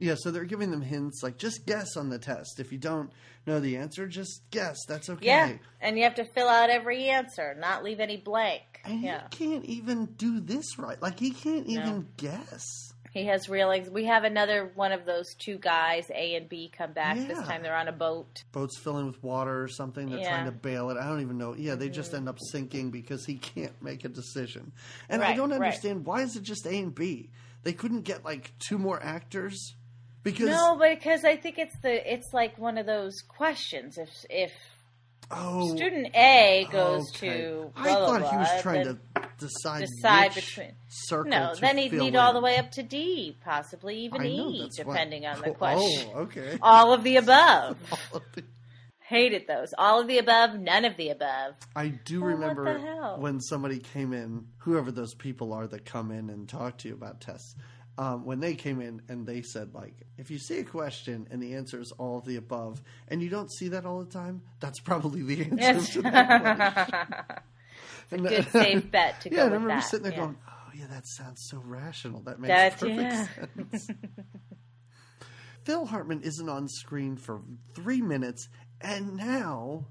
Yeah, so they're giving them hints like, just guess on the test. If you don't know the answer, just guess. That's okay. Yeah, and you have to fill out every answer, not leave any blank. And yeah. he can't even do this right. Like, he can't no. even guess. He has real anxiety. We have another one of those two guys, A and B, come back. Yeah. This time they're on a boat. Boat's filling with water or something. They're yeah. trying to bail it. I don't even know. Yeah, they mm-hmm. just end up sinking because he can't make a decision. And right, I don't understand, right. why is it just A and B? They couldn't get, like, two more actors? Because no, because I think it's the it's like one of those questions. If if oh, student A goes okay. to blah, I thought blah, he was trying to decide, decide between circle. No, to then he'd need in. All the way up to D, possibly even I E, know, depending what, on the question. Oh, okay. All of the above. All of the... Hated those. All of the above, none of the above. I do well, remember when somebody came in, whoever those people are that come in and talk to you about tests. Um, when they came in and they said, like, if you see a question and the answer is all of the above, and you don't see that all the time, that's probably the answer yes. to that question. It's a good, safe bet to yeah, go with that. Yeah, I remember sitting there yeah. going, oh, yeah, that sounds so rational. That makes that, perfect yeah. sense. Phil Hartman isn't on screen for three minutes, and now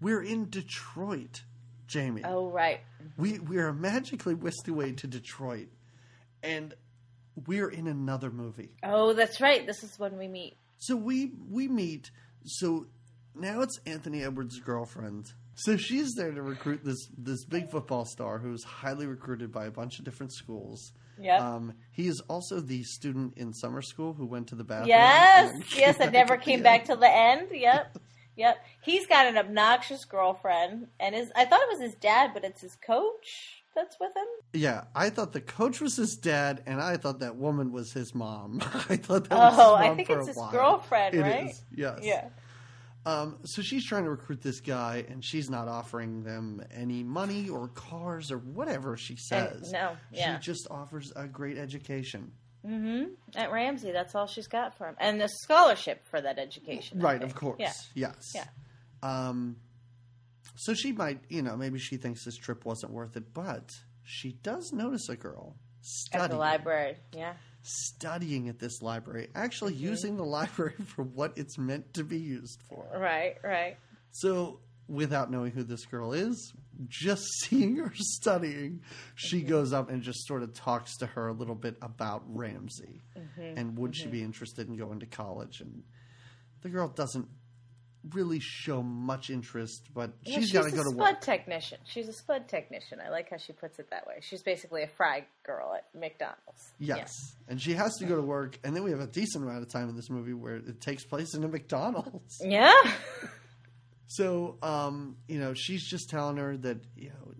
we're in Detroit, Jamie. Oh, right. We, we are magically whisked away to Detroit, and we're in another movie. Oh, that's right. This is when we meet. So we we meet. So now it's Anthony Edwards' girlfriend. So she's there to recruit this this big football star who's highly recruited by a bunch of different schools. Yeah. Um, he is also the student in summer school who went to the bathroom. Yes. Yes, that never came back till the end. Yep. Yep. He's got an obnoxious girlfriend, and his I thought it was his dad, but it's his coach that's with him. Yeah, I thought the coach was his dad, and I thought that woman was his mom. I thought that oh, was his mom. Oh, I think for it's his while. girlfriend, it right? Is. Yes. Yeah. Um, so she's trying to recruit this guy, and she's not offering them any money or cars or whatever she says. And no, yeah. She just offers a great education. Mm-hmm. At Ramsey, that's all she's got for him. And a scholarship for that education. Right, of course. Yeah. Yes. Yeah. Um, so she might, you know, maybe she thinks this trip wasn't worth it, but she does notice a girl studying. At the library, yeah. Studying at this library, actually mm-hmm. using the library for what it's meant to be used for. Right, right. So without knowing who this girl is, just seeing her studying, she mm-hmm. goes up and just sort of talks to her a little bit about Ramsey mm-hmm. and would mm-hmm. she be interested in going to college. And the girl doesn't really show much interest, but yeah, she's, she's got to go to work. She's a spud technician. She's a spud technician. I like how she puts it that way. She's basically a fry girl at McDonald's. Yes. yes. And she has to go to work. And then we have a decent amount of time in this movie where it takes place in a McDonald's. Yeah. So, um, you know, she's just telling her that, you know,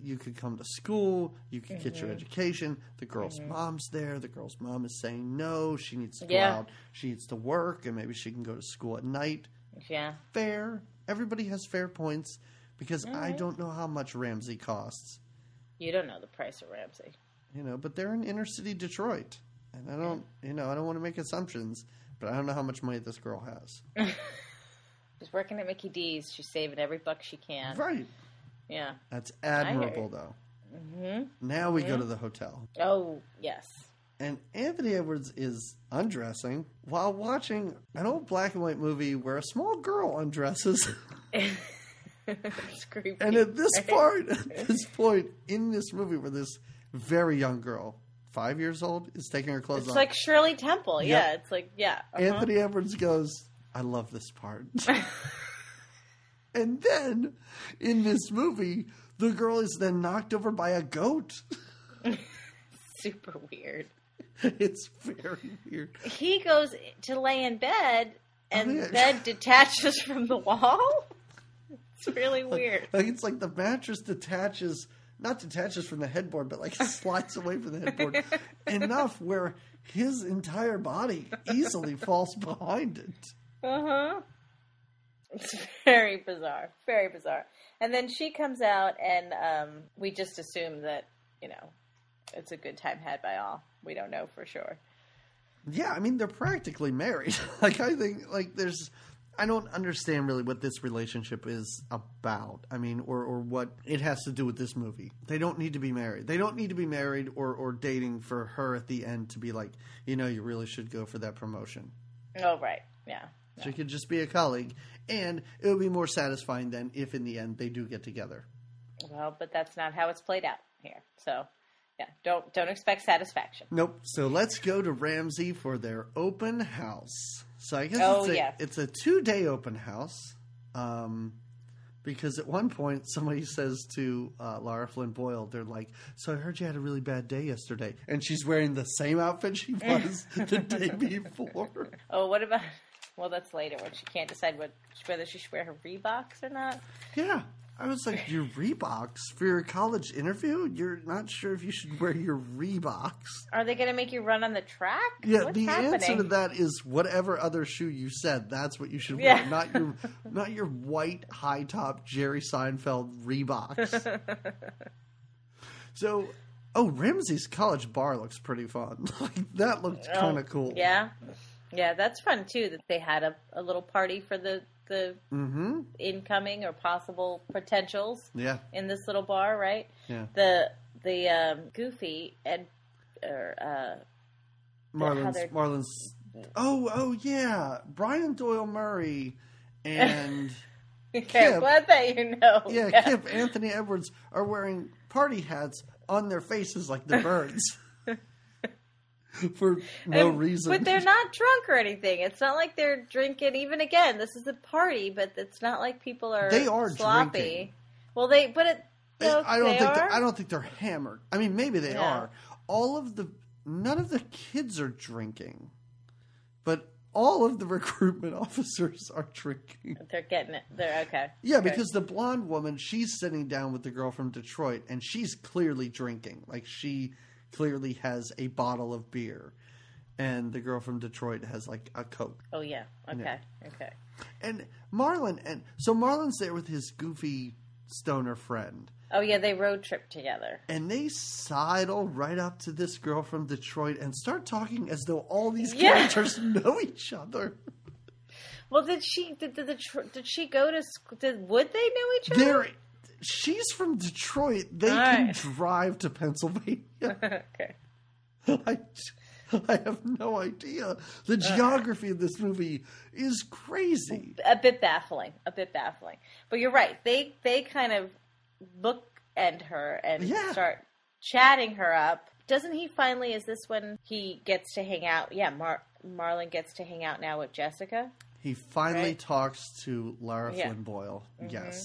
you could come to school, you could mm-hmm. get your education. The girl's mm-hmm. mom's there. The girl's mom is saying no. She needs to go yeah. out. She needs to work, and maybe she can go to school at night. Yeah. Fair. Everybody has fair points because right. I don't know how much Ramsey costs. You don't know the price of Ramsey. You know, but they're in inner city Detroit. And I don't, yeah. you know, I don't want to make assumptions, but I don't know how much money this girl has. She's working at Mickey D's. She's saving every buck she can. Right. Yeah. That's admirable, though. Mm-hmm. Now we yeah. go to the hotel. Oh, yes. And Anthony Edwards is undressing while watching an old black and white movie where a small girl undresses. It's creepy. And at this part, at this point in this movie where this very young girl, five years old, is taking her clothes off. It's on. Like Shirley Temple. Yep. Yeah. It's like, yeah. Uh-huh. Anthony Edwards goes, I love this part. And then in this movie, the girl is then knocked over by a goat. Super weird. It's very weird. He goes to lay in bed, and oh, yeah. the bed detaches from the wall. It's really weird. Like, like it's like the mattress detaches, not detaches from the headboard, but like slides away from the headboard enough where his entire body easily falls behind it. Uh-huh. It's very bizarre. Very bizarre. And then she comes out, and um, we just assume that, you know, it's a good time had by all. We don't know for sure. Yeah, I mean, they're practically married. Like, I think, like, there's... I don't understand really what this relationship is about. I mean, or, or what it has to do with this movie. They don't need to be married. They don't need to be married or, or dating for her at the end to be like, you know, you really should go for that promotion. Oh, right. Yeah. yeah. She could just be a colleague. And it would be more satisfying then if in the end they do get together. Well, but that's not how it's played out here, so... Yeah, don't don't expect satisfaction. Nope. So let's go to Ramsey for their open house. So I guess oh, it's, a, yeah. it's a two-day open house um, because at one point somebody says to uh, Lara Flynn Boyle, they're like, so I heard you had a really bad day yesterday. And she's wearing the same outfit she was the day before. Oh, what about – well, that's later when she can't decide what, whether she should wear her Reeboks or not. Yeah. I was like, your Reeboks for your college interview? You're not sure if you should wear your Reeboks. Are they going to make you run on the track? Yeah, What's the happening? Answer to that is whatever other shoe you said, that's what you should wear. Yeah. Not your not your white, high-top Jerry Seinfeld Reeboks. So, oh, Ramsey's college bar looks pretty fun. Like, that looked oh, kind of cool. Yeah. Yeah, that's fun, too, that they had a, a little party for the... the mm-hmm. incoming or possible potentials yeah. in this little bar, right? Yeah. The the um, Goofy and or uh, Marlon's, Marlon's. Oh, oh yeah, Brian Doyle Murray and Kip. I'm glad that you know. Yeah, yeah, Kip, Anthony Edwards are wearing party hats on their faces like the birds. For no and, reason. But they're not drunk or anything. It's not like they're drinking. Even again, this is a party, but it's not like people are They are sloppy. Drinking. Well, they but it you know, I don't they think are? I don't think they're hammered. I mean, maybe they yeah. are. All of the none of the kids are drinking. But all of the recruitment officers are drinking. They're getting it. They're okay. Yeah, because the blonde woman, she's sitting down with the girl from Detroit and she's clearly drinking. Like she clearly has a bottle of beer, and the girl from Detroit has like a Coke. Oh yeah. Okay. Yeah. Okay. And Marlon, and so Marlon's there with his goofy stoner friend. Oh yeah. They road trip together and they sidle right up to this girl from Detroit and start talking as though all these characters yeah. know each other. Well, did she, did, did, the, did she go to school? Did, would they know each other? They're, She's from Detroit. They all can right. drive to Pennsylvania. Okay. I, I have no idea. The geography uh, of this movie is crazy. A bit baffling. A bit baffling. But you're right. They they kind of bookend her and yeah. start chatting her up. Doesn't he finally, is this when he gets to hang out? Yeah, Mar- Marlon gets to hang out now with Jessica. He finally right? talks to Lara yeah. Flynn Boyle. Mm-hmm. Yes.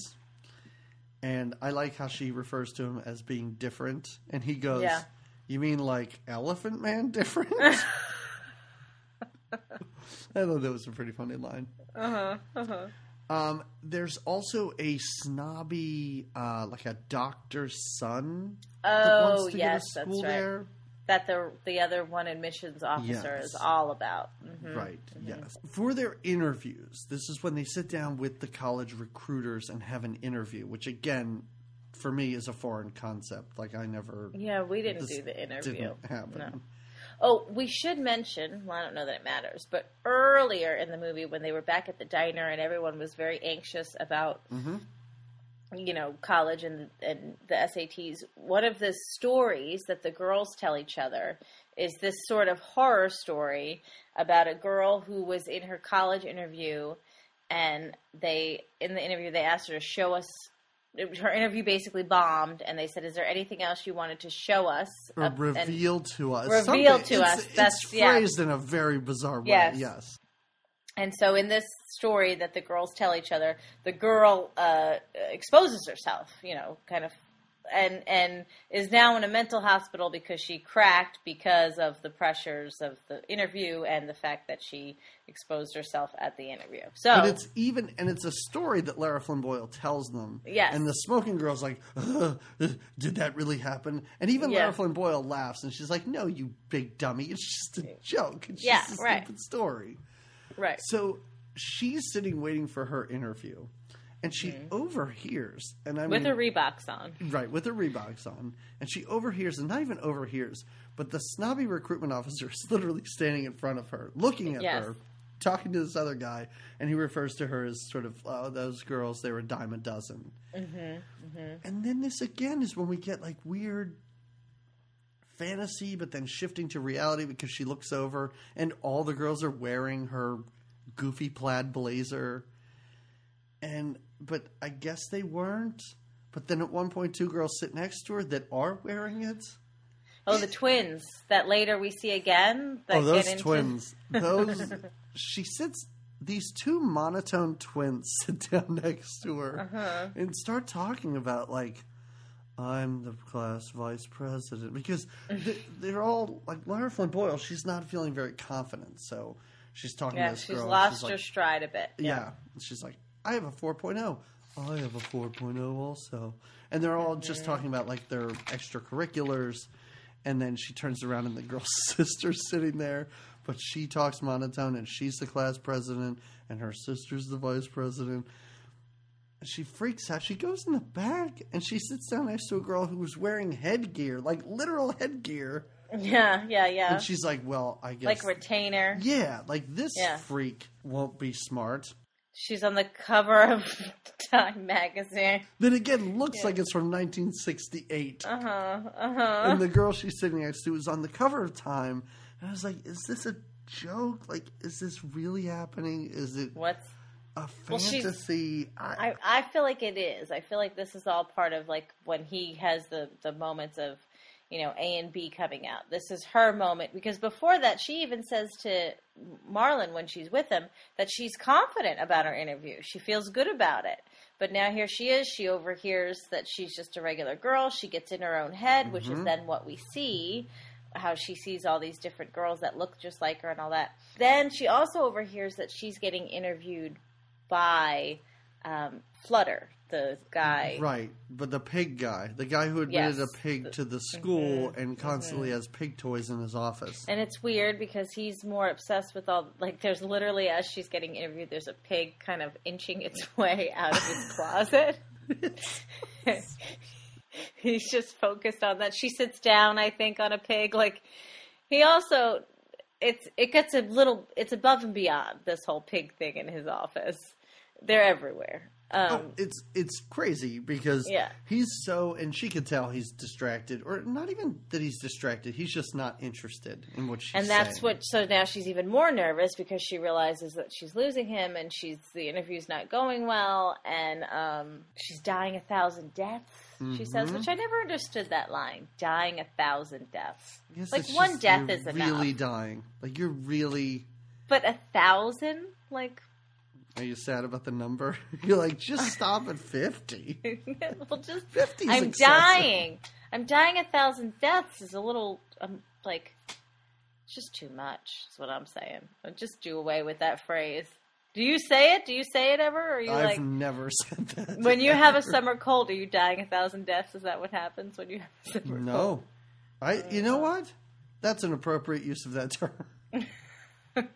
And I like how she refers to him as being different. And he goes, yeah. you mean like Elephant Man different? I thought that was a pretty funny line. Uh-huh, uh-huh. Um, there's also a snobby, uh, like a doctor's son. Oh, that wants to yes, go to school that's right. there. That the, the other one admissions officer yes. is all about. Mm-hmm. Right, mm-hmm. yes. For their interviews, this is when they sit down with the college recruiters and have an interview, which again, for me, is a foreign concept. Like I never... Yeah, we didn't do the interview. Didn't happen. No. Oh, we should mention, well, I don't know that it matters, but earlier in the movie when they were back at the diner and everyone was very anxious about... Mm-hmm. you know, college and and the S A Ts, one of the stories that the girls tell each other is this sort of horror story about a girl who was in her college interview, and they, in the interview, they asked her to show us, her interview basically bombed, and they said, is there anything else you wanted to show us? Or up, reveal to us. Reveal Something, to us. That's It's phrased yeah. in a very bizarre way, yes. yes. And so in this story that the girls tell each other, the girl uh, exposes herself, you know, kind of, and and is now in a mental hospital because she cracked because of the pressures of the interview and the fact that she exposed herself at the interview. So, but it's even, and it's a story that Lara Flynn Boyle tells them. Yes. And the smoking girl's like, ugh, did that really happen? And even yeah. Lara Flynn Boyle laughs and she's like, no, you big dummy. It's just a joke. It's yeah, just a right. stupid story. Right. So she's sitting waiting for her interview, and she mm-hmm. overhears, and I mean, with her Reeboks on, right? With her Reeboks on, and she overhears, and not even overhears, but the snobby recruitment officer is literally standing in front of her, looking at yes. her, talking to this other guy, and he refers to her as sort of, oh, those girls, they were a dime a dozen. Mm-hmm. Mm-hmm. And then this again is when we get like weird fantasy, but then shifting to reality because she looks over and all the girls are wearing her goofy plaid blazer. And, but I guess they weren't. But then at one point, two girls sit next to her that are wearing it. Oh, the twins that later we see again. That oh, those get into... twins. Those, she sits, these two monotone twins sit down next to her uh-huh. and start talking about like, I'm the class vice president, because they're all like Lara Flynn Boyle. She's not feeling very confident, so she's talking yeah, to this she's girl. Lost she's lost her like, stride a bit. Yeah. yeah, she's like, I have a four point oh. I have a four point oh also, and they're all mm-hmm. just talking about like their extracurriculars. And then she turns around, and the girl's sister's sitting there, but she talks monotone, and she's the class president, and her sister's the vice president. She freaks out. She goes in the back and she sits down next to a girl who was wearing headgear, like literal headgear. Yeah, yeah, yeah. And she's like, well, I guess. Like retainer. Yeah, like this yeah. freak won't be smart. She's on the cover of Time magazine. That again looks yeah. like it's from nineteen sixty-eight. Uh huh. Uh huh. And the girl she's sitting next to is on the cover of Time. And I was like, "Is this a joke? Like, is this really happening? Is it what's a fantasy?" Well, I, I I feel like it is. I feel like this is all part of like when he has the the moments of, you know, A and B coming out. This is her moment. Because before that, she even says to Marlon when she's with him that she's confident about her interview. She feels good about it. But now here she is. She overhears that she's just a regular girl. She gets in her own head, mm-hmm. which is then what we see, how she sees all these different girls that look just like her and all that. Then she also overhears that she's getting interviewed by um, Flutter. The guy. Right. But the pig guy. The guy who admitted yes. a pig to the school mm-hmm. and constantly mm-hmm. has pig toys in his office. And it's weird because he's more obsessed with all, like, there's literally, as she's getting interviewed, there's a pig kind of inching its way out of his closet. He's just focused on that. She sits down, I think, on a pig. Like, he also, it's, it gets a little, it's above and beyond this whole pig thing in his office. They're everywhere. Um, oh, it's it's crazy because yeah. he's so, and she can tell he's distracted, or not even that he's distracted. He's just not interested in what she's saying. And that's saying. what, so now she's even more nervous because she realizes that she's losing him, and she's the interview's not going well, and um, she's dying a thousand deaths, mm-hmm. she says, which I never understood that line, dying a thousand deaths. Yes, like one just, death is really enough. You're really dying. Like you're really. But a thousand? Like. Are you sad about the number? You're like, just stop at fifty. Well, just fifty. I'm excessive. dying. I'm dying a thousand deaths is a little, um, like, it's just too much. Is what I'm saying. Just do away with that phrase. Do you say it? Do you say it ever? Or are you I've like, never said that. When you ever. have a summer cold, are you dying a thousand deaths? Is that what happens when you have a summer no. cold? No, I. You know what? That's an appropriate use of that term.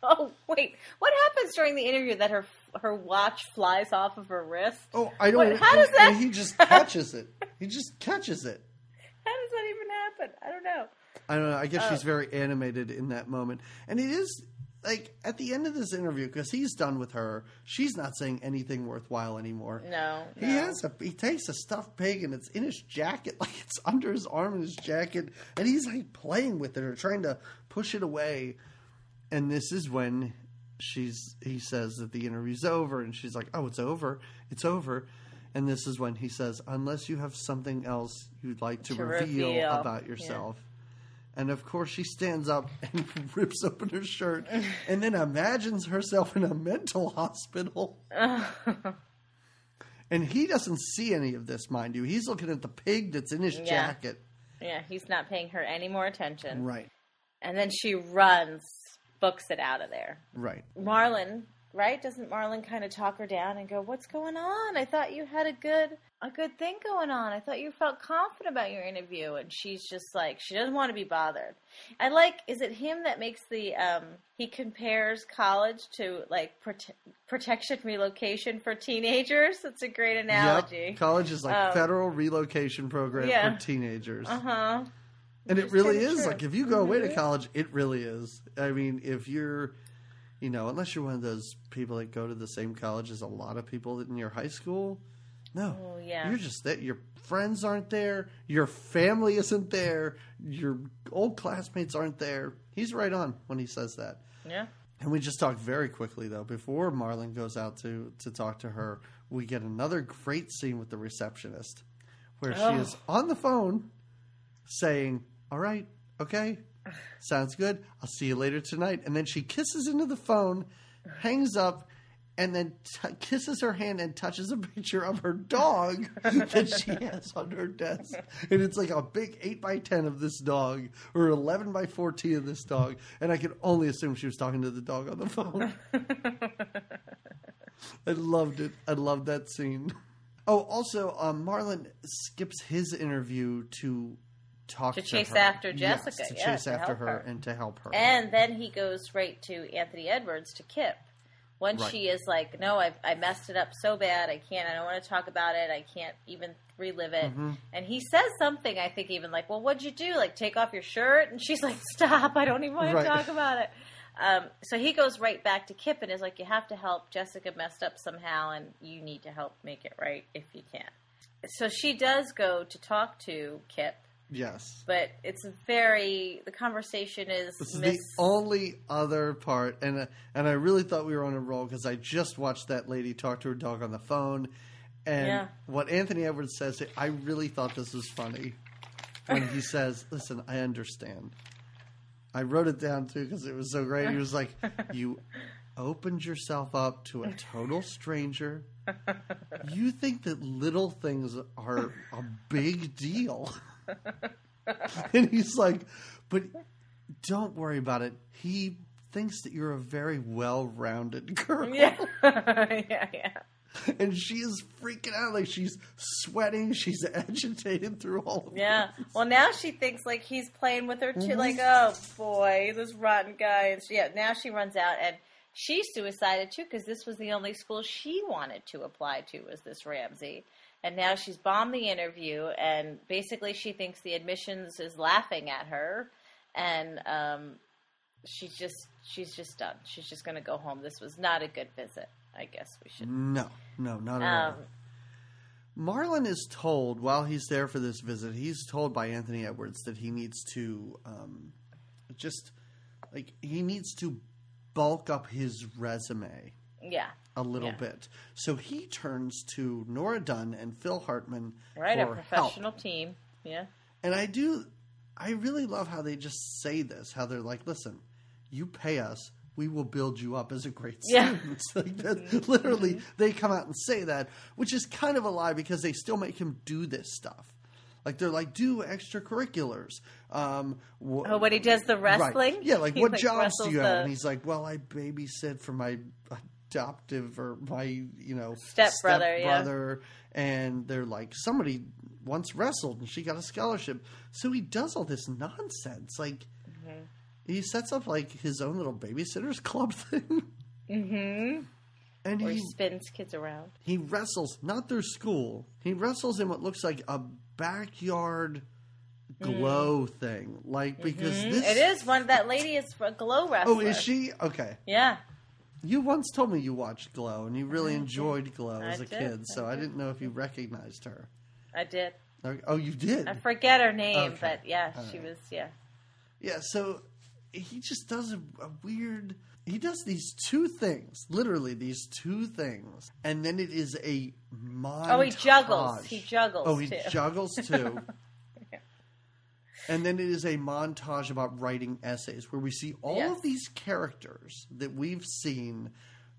Oh, wait. What happens during the interview that her her watch flies off of her wrist? Oh, I don't... What, how does that... He just catches it. He just catches it. How does that even happen? I don't know. I don't know. I guess oh. she's very animated in that moment. And it is, like, at the end of this interview, because he's done with her, she's not saying anything worthwhile anymore. No, no. He has a... He takes a stuffed pig, and it's in his jacket. Like, it's under his arm in his jacket. And he's, like, playing with it or trying to push it away. And this is when she's he says that the interview's over, and she's like, oh, it's over. It's over. And this is when he says, unless you have something else you'd like to, to reveal, reveal about yourself. Yeah. And, of course, she stands up and rips open her shirt and then imagines herself in a mental hospital. And he doesn't see any of this, mind you. He's looking at the pig that's in his yeah. jacket. Yeah, he's not paying her any more attention. Right. And then she runs. Books it out of there. Right. Marlon, right? Doesn't Marlon kind of talk her down and go, what's going on? I thought you had a good a good thing going on. I thought you felt confident about your interview. And she's just like, she doesn't want to be bothered. I like, is it him that makes the, um, he compares college to like prote- protection relocation for teenagers? It's a great analogy. Yep. College is like um, federal relocation program yeah. for teenagers. Uh-huh. And it really is. Like, if you go away to college, it really is. I mean, if you're, you know, unless you're one of those people that go to the same college as a lot of people in your high school, no. Oh, yeah. You're just that. Your friends aren't there. Your family isn't there. Your old classmates aren't there. He's right on when he says that. Yeah. And we just talk very quickly, though. Before Marlon goes out to, to talk to her, we get another great scene with the receptionist where oh. she is on the phone saying, all right, okay, sounds good. I'll see you later tonight. And then she kisses into the phone, hangs up, and then t- kisses her hand and touches a picture of her dog that she has on her desk. And it's like a big eight by ten of this dog or eleven by fourteen of this dog. And I can only assume she was talking to the dog on the phone. I loved it. I loved that scene. Oh, also, um, Marlon skips his interview to Talk to, to chase her. after Jessica. Yes, to yes, chase to after her, her and to help her. And then he goes right to Anthony Edwards to Kip. When right. she is like, no, I've, I messed it up so bad. I can't. I don't want to talk about it. I can't even relive it. Mm-hmm. And he says something, I think, even like, well, what'd you do? Like, take off your shirt? And she's like, stop. I don't even want right. to talk about it. Um, so he goes right back to Kip and is like, you have to help. Jessica messed up somehow, and you need to help make it right if you can. So she does go to talk to Kip. Yes. But it's very, the conversation is... This is mis- the only other part, and uh, and I really thought we were on a roll because I just watched that lady talk to her dog on the phone, and yeah. what Anthony Edwards says, I really thought this was funny when he says, listen, I understand. I wrote it down too because it was so great. He was like, you opened yourself up to a total stranger. You think that little things are a big deal. And he's like, but don't worry about it. He thinks that you're a very well-rounded girl. Yeah, yeah, yeah. And she is freaking out. Like, she's sweating. She's agitated through all of yeah. this. Yeah. Well, now she thinks, like, he's playing with her, too. Like, oh, boy, this rotten guy. And she, yeah, now she runs out, and she suicided, too, because this was the only school she wanted to apply to was this Ramsey. And now she's bombed the interview, and basically she thinks the admissions is laughing at her, and um, she's just she's just done. She's just going to go home. This was not a good visit. I guess we should. No, no, not at um, all. Marlon is told while he's there for this visit, he's told by Anthony Edwards that he needs to um, just like he needs to bulk up his resume. Yeah. A little yeah. bit. So he turns to Nora Dunn and Phil Hartman right, for a professional help. Team. Yeah. And I do, I really love how they just say this, how they're like, listen, you pay us, we will build you up as a great student. Yeah. Like that, literally, they come out and say that, which is kind of a lie because they still make him do this stuff. Like, they're like, do extracurriculars. Um, wh- oh, when he does the wrestling? Right. Yeah, like, he what like jobs do you have? The... And he's like, well, I babysit for my adoptive or my, you know, stepbrother. stepbrother. Yeah. And they're like, somebody once wrestled and she got a scholarship. So he does all this nonsense. Like, mm-hmm. he sets up, like, his own little babysitter's club thing. Mm-hmm. And or he spins kids around. He wrestles, not through school. He wrestles in what looks like a backyard glow mm. thing, like because mm-hmm. this it is one that lady is a glow wrestler. Oh, is she? Okay, yeah. You once told me you watched Glow and you really mm-hmm. enjoyed Glow I as a did. kid, so I, I didn't know if you recognized her. I did. Oh, you did. I forget her name, okay. but yeah, all she right. was. Yeah, yeah. So he just does a, a weird. He does these two things, literally these two things, and then it is a montage. Oh, he juggles. He juggles, Oh, he too. juggles, too. Yeah. And then it is a montage about writing essays where we see all yes. of these characters that we've seen.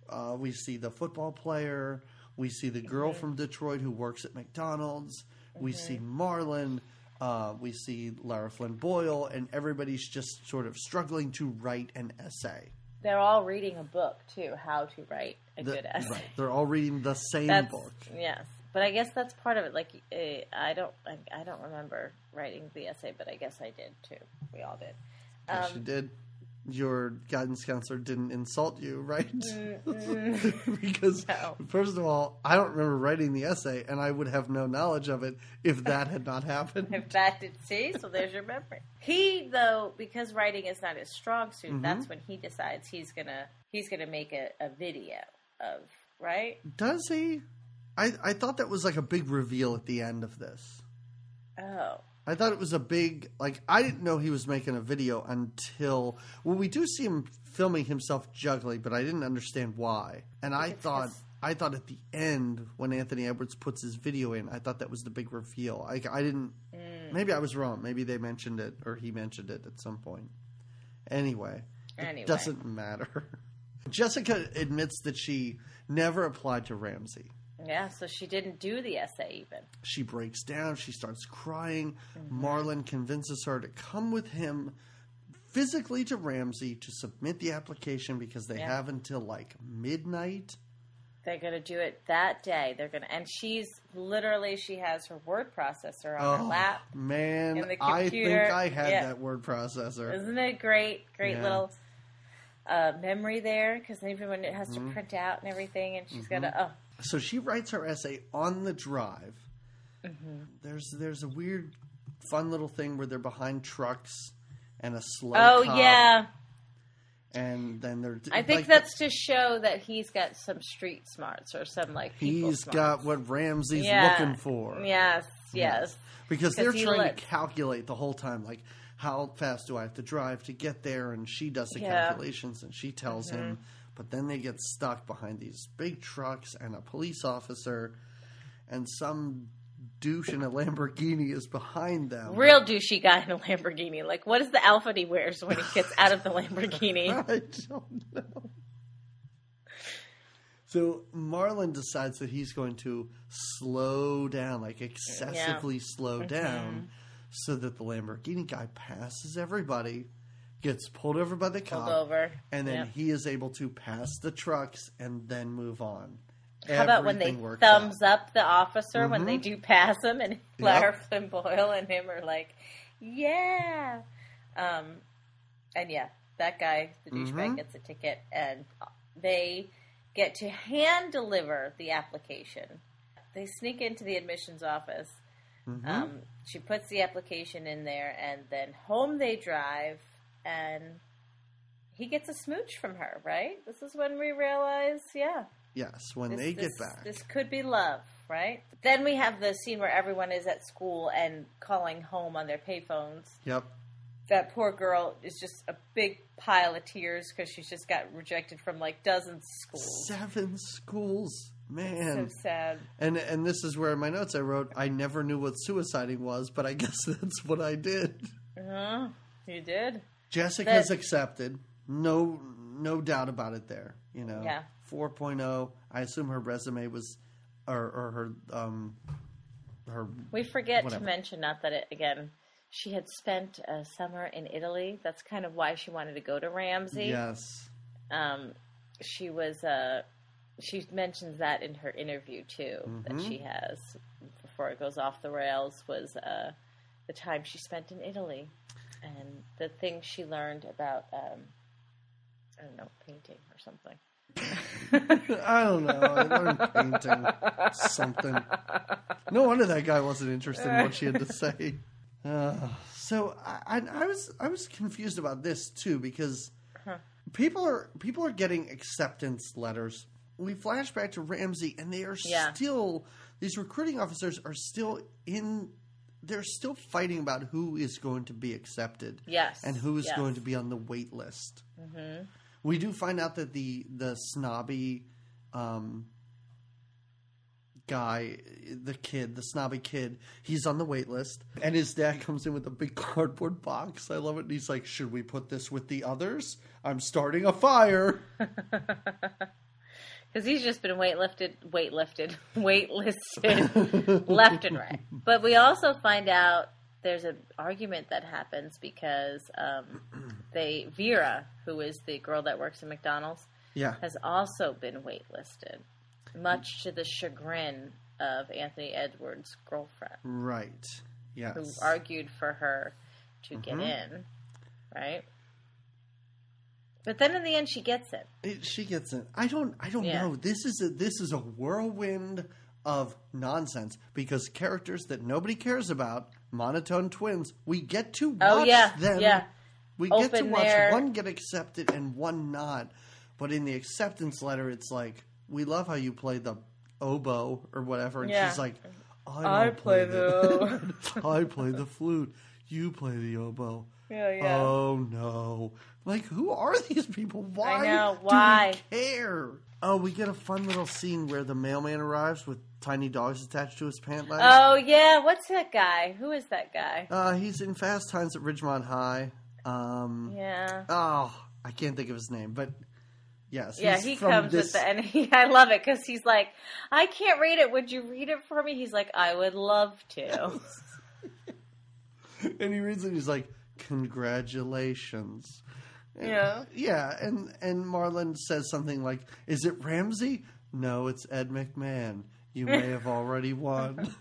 Uh, we see the football player. We see the girl mm-hmm. from Detroit who works at McDonald's. Mm-hmm. We see Marlon. Uh, we see Lara Flynn Boyle. And everybody's just sort of struggling to write an essay. They're all reading a book, too, how to write a the, good essay. Right. They're all reading the same that's, book. Yes. But I guess that's part of it. Like, uh, I don't I, I don't remember writing the essay, but I guess I did, too. We all did. Um, yes, you did. Your guidance counselor didn't insult you, right? Mm, mm, because, no. First of all, I don't remember writing the essay, and I would have no knowledge of it if that had not happened. If that did, see? So there's your memory. He, though, because writing is not his strong suit, mm-hmm. that's when he decides he's gonna he's gonna make a, a video of, right? Does he? I, I thought that was like a big reveal at the end of this. Oh. I thought it was a big, like, I didn't know he was making a video until, well, we do see him filming himself juggling, but I didn't understand why. And I thought, his... I thought at the end when Anthony Edwards puts his video in, I thought that was the big reveal. I, I didn't, mm. maybe I was wrong. Maybe they mentioned it or he mentioned it at some point. Anyway, anyway. It doesn't matter. Jessica admits that she never applied to Ramsey. Yeah, so she didn't do the essay even. She breaks down. She starts crying. Mm-hmm. Marlon convinces her to come with him physically to Ramsey to submit the application because they yeah. have until like midnight. They're going to do it that day. They're going to, and she's literally she has her word processor on oh, her lap. Man, in the computer. I think I had yeah. that word processor. Isn't it great? Great yeah. little. Uh, memory there because everyone has to mm-hmm. print out and everything, and she's mm-hmm. got to. Oh. So she writes her essay on the drive. Mm-hmm. There's there's a weird, fun little thing where they're behind trucks and a slow. Oh cop. yeah. And then they're. I think like, that's to show that he's got some street smarts or some like. People he's smarts. Got what Ramsey's yeah. looking for. Yes, yes. Because, because they're trying looked. to calculate the whole time, like how fast do I have to drive to get there? And she does the yeah. calculations, and she tells mm-hmm. him. But then they get stuck behind these big trucks and a police officer, and some douche in a Lamborghini is behind them. Real douchey guy in a Lamborghini. Like, what is the outfit he wears when he gets out of the Lamborghini? I don't know. So Marlon decides that he's going to slow down, like excessively yeah. slow down, mm-hmm. so that the Lamborghini guy passes everybody, gets pulled over by the cop, pulled over. and then yep. he is able to pass the trucks and then move on. How about Everything when they thumbs out. up the officer mm-hmm. when they do pass him, and yep. Lara Flynn Boyle and him are like, yeah. Um, and yeah, that guy, the douchebag, mm-hmm. gets a ticket, and they get to hand deliver the application. They sneak into the admissions office. Mm-hmm. Um, she puts the application in there, and then home they drive, and he gets a smooch from her, right? This is when we realize, yeah. Yes, when this, they this, get back. This could be love, right? Then we have the scene where everyone is at school and calling home on their payphones. Yep. That poor girl is just a big pile of tears because she's just got rejected from like dozens of schools. Seven schools. Man. It's so sad. And, and this is where in my notes I wrote, I never knew what suiciding was, but I guess that's what I did. Uh-huh. You did. Jessica's but, accepted. No, no doubt about it there, you know. Yeah. four point oh I assume her resume was, or, or her, um, her. We forget whatever. to mention, not that it, again, she had spent a summer in Italy. That's kind of why she wanted to go to Ramsey. Yes. Um, she was, uh, she mentions that in her interview too, mm-hmm. that she has, before it goes off the rails, was, uh, the time she spent in Italy and the things she learned about, um, I don't know, painting or something. I don't know. I learned painting something. No wonder that guy wasn't interested in what she had to say. Uh, so I, I was I was confused about this too because huh. people are people are getting acceptance letters. We flash back to Ramsey, and they are yeah. still these recruiting officers are still in. They're still fighting about who is going to be accepted. Yes, and who is yes. going to be on the wait list. Mm-hmm. We do find out that the the snobby um, guy, the kid, the snobby kid, he's on the wait list. And his dad comes in with a big cardboard box. I love it. And he's like, should we put this with the others? I'm starting a fire. Because he's just been weightlifted, weightlifted, waitlisted left and right. But we also find out there's an argument that happens because um, they Vera, who is the girl that works at McDonald's, yeah. has also been waitlisted, much to the chagrin of Anthony Edwards' girlfriend. Right, yes. Who argued for her to mm-hmm. get in, right? But then in the end, she gets it. it she gets it. I don't I don't yeah. know. This is a, this is a whirlwind of nonsense because characters that nobody cares about, monotone twins, we get to watch oh, yeah, them. Yeah. We Open get to watch their... one get accepted and one not. But in the acceptance letter, it's like, we love how you play the oboe or whatever. And yeah. she's like, I, I play, play the I play the flute. You play the oboe. Yeah, yeah. Oh, no. Like, who are these people? Why, I know. Why? do we care? Oh, we get a fun little scene where the mailman arrives with tiny dogs attached to his pant legs. Oh, yeah. What's that guy? Who is that guy? Uh, he's in Fast Times at Ridgemont High. Um, yeah. Oh, I can't think of his name, but yes. Yeah, he comes this... with the, and he, I love it because he's like, I can't read it. Would you read it for me? He's like, I would love to. And he reads it and he's like, congratulations. Yeah. And, yeah. And, and Marlon says something like, is it Ramsey? No, it's Ed McMahon. You may have already won.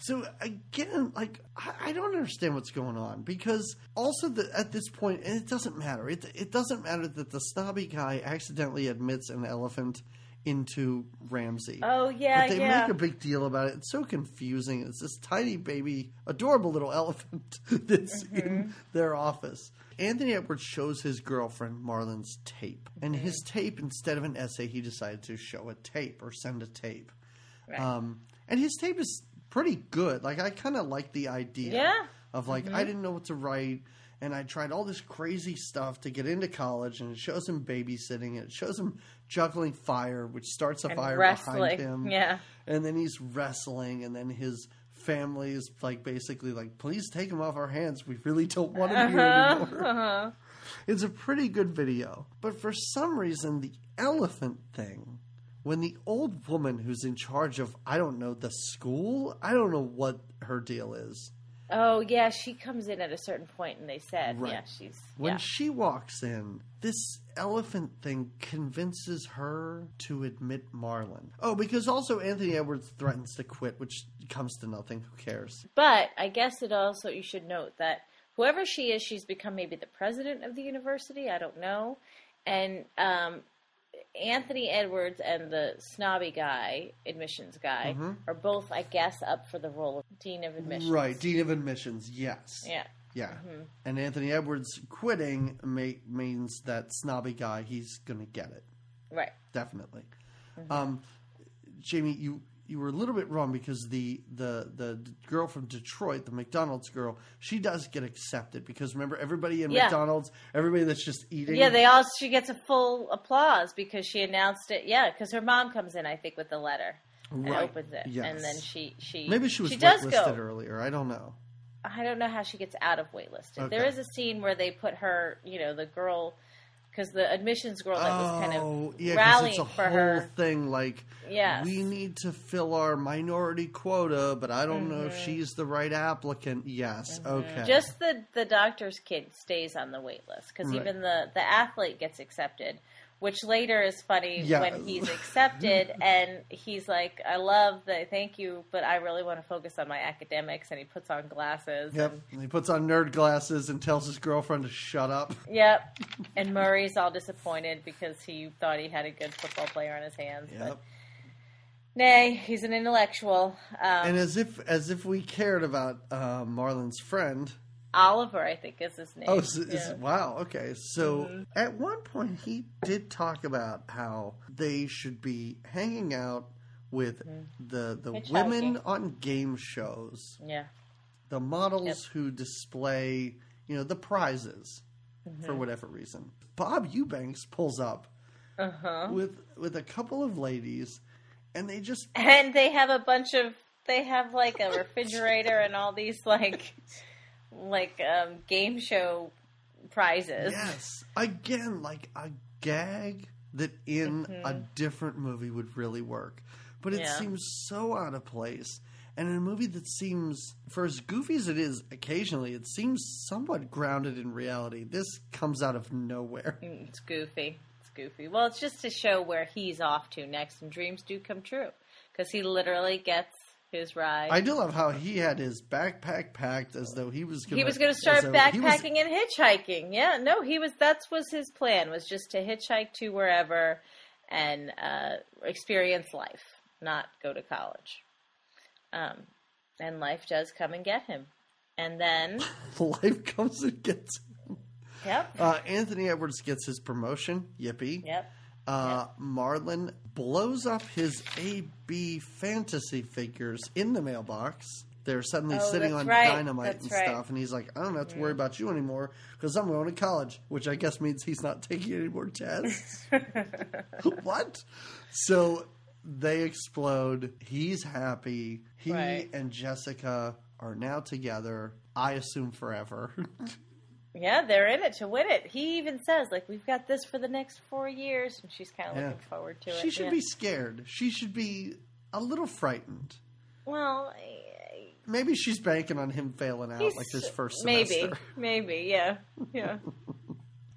So again, like, I, I don't understand what's going on because also the, at this point, and it doesn't matter. It, it doesn't matter that the snobby guy accidentally admits an elephant into Ramsey. Oh, yeah, But they yeah. make a big deal about it. It's so confusing. It's this tiny baby, adorable little elephant that's mm-hmm. in their office. Anthony Edwards shows his girlfriend Marlon's tape. Mm-hmm. And his tape, instead of an essay, he decided to show a tape or send a tape. Right. Um, and his tape is pretty good. Like, I kind of like the idea yeah. of, like, mm-hmm. I didn't know what to write. And I tried all this crazy stuff to get into college, and it shows him babysitting. It shows him juggling fire, which starts a and fire wrestling. behind him. Yeah. And then he's wrestling, and then his family is like basically like, please take him off our hands. We really don't want him here uh-huh. anymore. Uh-huh. It's a pretty good video. But for some reason, the elephant thing, when the old woman who's in charge of, I don't know, the school, I don't know what her deal is. Oh, yeah, she comes in at a certain point, and they said, right. yeah, she's... When yeah. she walks in, this elephant thing convinces her to admit Marlon. Oh, because also Anthony Edwards threatens to quit, which comes to nothing. Who cares? But I guess it also, you should note that whoever she is, she's become maybe the president of the university. I don't know. And um, Anthony Edwards and the snobby guy, admissions guy, mm-hmm. are both, I guess, up for the role of Dean of Admissions. Right, Dean of Admissions, yes. Yeah. Yeah. Mm-hmm. And Anthony Edwards quitting may, means that snobby guy, he's going to get it. Right. Definitely. Mm-hmm. Um, Jamie, you, you were a little bit wrong because the, the, the girl from Detroit, the McDonald's girl, she does get accepted because, remember, everybody in yeah. McDonald's, everybody that's just eating. Yeah, they all. She gets a full applause because she announced it. Yeah, because her mom comes in, I think, with the letter. And right. opens it. Yes. And then she, she maybe she was she waitlisted earlier. I don't know. I don't know how she gets out of waitlisted. Okay. There is a scene where they put her, you know, the girl, because the admissions girl that was kind of oh, yeah, rallying for her. It's a whole thing like, yes. we need to fill our minority quota, but I don't mm-hmm. know if she's the right applicant. Yes, mm-hmm. okay. Just the, the doctor's kid stays on the waitlist because right. even the, the athlete gets accepted. Which later is funny yeah. when he's accepted and he's like, I love the thank you, but I really want to focus on my academics. And he puts on glasses. Yep. And, and he puts on nerd glasses and tells his girlfriend to shut up. Yep. And Murray's all disappointed because he thought he had a good football player on his hands. Yep. But nay, he's an intellectual. Um, and as if, as if we cared about uh, Marlon's friend. Oliver, I think, is his name. Oh, so, yeah. is, wow. Okay. So mm-hmm. at one point, he did talk about how they should be hanging out with mm-hmm. the the women on game shows. Yeah. The models yep. who display, you know, the prizes mm-hmm. for whatever reason. Bob Eubanks pulls up uh-huh. with with a couple of ladies, and they just... And they have a bunch of... They have, like, a refrigerator and all these, like... Like um, game show prizes. Yes. Again, like a gag that in mm-hmm. a different movie would really work. But it yeah. seems so out of place. And in a movie that seems, for as goofy as it is occasionally, it seems somewhat grounded in reality. This comes out of nowhere. It's goofy. It's goofy. Well, it's just to show where he's off to next. And dreams do come true. Because he literally gets... his ride. I do love how he had his backpack packed as though he was going to... He was going to start backpacking and hitchhiking. Yeah, no, he was. That was his plan, was just to hitchhike to wherever and uh, experience life, not go to college. Um, and life does come and get him. And then... life comes and gets him. Yep. Uh, Anthony Edwards gets his promotion. Yippee. Yep. Uh, yep. Marlon blows up his A B fantasy figures in the mailbox. They're suddenly oh, sitting on right. dynamite that's and right. stuff. And he's like, I don't have to worry about you anymore because I'm going to college, which I guess means he's not taking any more tests. What? So they explode. He's happy. He right. and Jessica are now together, I assume forever. Yeah, they're in it to win it. He even says, like, we've got this for the next four years. And she's kind of yeah. looking forward to it. She should yeah. be scared. She should be a little frightened. Well, I, maybe she's banking on him failing out like this first semester. Maybe, maybe, yeah. yeah.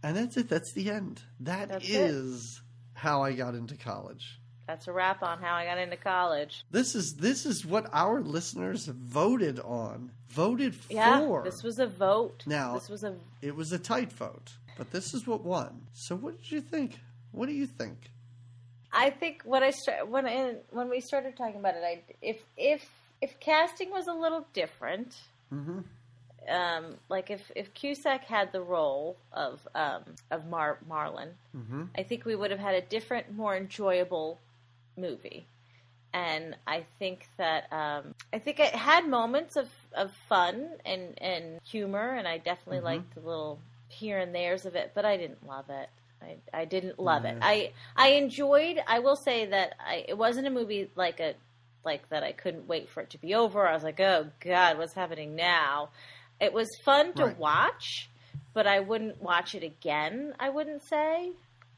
And that's it. That's the end. That that's is it. How I got into college. That's a wrap on how I got into college. This is this is what our listeners voted on, voted for. Yeah, this was a vote. Now, this was a... it was a tight vote, but this is what won. So what did you think? What do you think? I think when I start, when I, when we started talking about it, I if if if casting was a little different, mm-hmm. um, like if, if Cusack had the role of um, of Mar- Marlon, mm-hmm. I think we would have had a different, more enjoyable movie. And I think that um, I think it had moments of, of fun and, and humor, and I definitely mm-hmm. liked the little here and there's of it, but I didn't love it. I, I didn't love yeah. it. I I enjoyed. I will say that I, it wasn't a movie like a like that. I couldn't wait for it to be over. I was like, oh God, what's happening now? It was fun to right. watch, but I wouldn't watch it again. I wouldn't say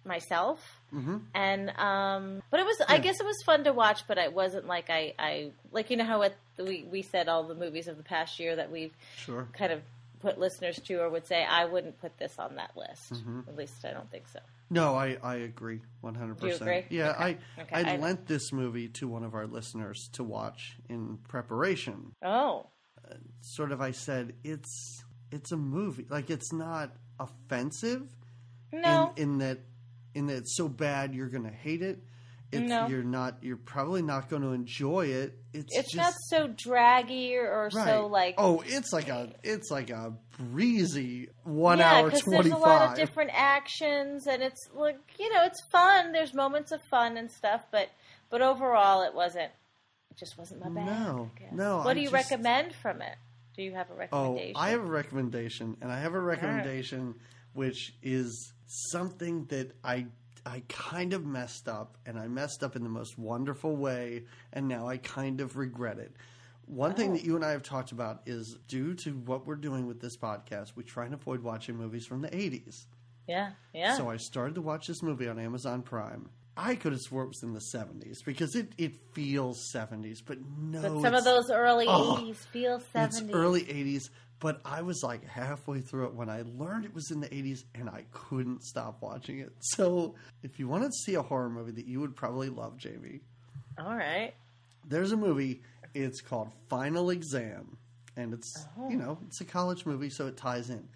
myself. Mm-hmm. And um, but it was. Yeah. I guess it was fun to watch, but it wasn't like I, I like you know how at the, we we said all the movies of the past year that we've sure. kind of. Put listeners to, or would say, I wouldn't put this on that list. Mm-hmm. At least I don't think so. No, I, I agree one hundred percent. You agree? Yeah, okay. I okay. I, I lent this movie to one of our listeners to watch in preparation. Oh. Uh, sort of I said, it's it's a movie. Like, it's not offensive. No. In, in that in that it's so bad you're going to hate it. It's, no. You're not. You're probably not going to enjoy it. It's it's just, not so draggy or, or right. so like. Oh, it's like a it's like a breezy one yeah, hour twenty-five. Yeah, because there's a lot of different actions, and it's like you know, it's fun. There's moments of fun and stuff, but but overall, it wasn't. It just wasn't my bag. No, no. What I do you just, recommend from it? Do you have a recommendation? Oh, I have a recommendation, and I have a recommendation right. which is something that I. I kind of messed up, and I messed up in the most wonderful way, and now I kind of regret it. One oh. thing that you and I have talked about is due to what we're doing with this podcast, we try and avoid watching movies from the eighties. Yeah, yeah. So I started to watch this movie on Amazon Prime. I could have swore it was in the seventies because it, it feels seventies, but no. But some of those early oh, eighties feel seventies. It's early eighties. But I was like halfway through it when I learned it was in the eighties, and I couldn't stop watching it. So if you wanted to see a horror movie that you would probably love, Jamie. All right. There's a movie. It's called Final Exam. And it's, oh. you know, it's a college movie, so it ties in.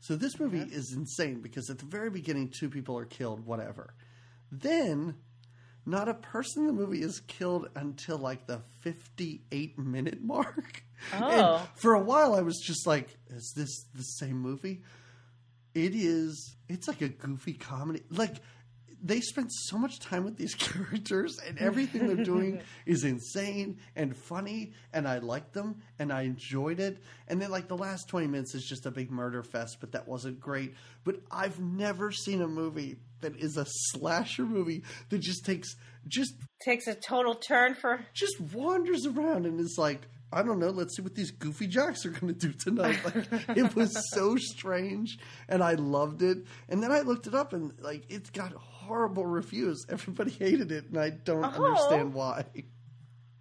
So this movie okay. is insane because at the very beginning, two people are killed, whatever. Then not a person in the movie is killed until like the fifty-eight minute mark. Oh. And for a while I was just like, is this the same movie? It is. It's like a goofy comedy. Like they spend so much time with these characters and everything they're doing is insane and funny. And I liked them and I enjoyed it. And then like the last twenty minutes is just a big murder fest, but that wasn't great. But I've never seen a movie that is a slasher movie that just takes, just takes a total turn for, just wanders around and is like, I don't know. Let's see what these goofy jocks are going to do tonight. Like, it was so strange, and I loved it. And then I looked it up, and like it's got horrible reviews. Everybody hated it, and I don't oh. understand why.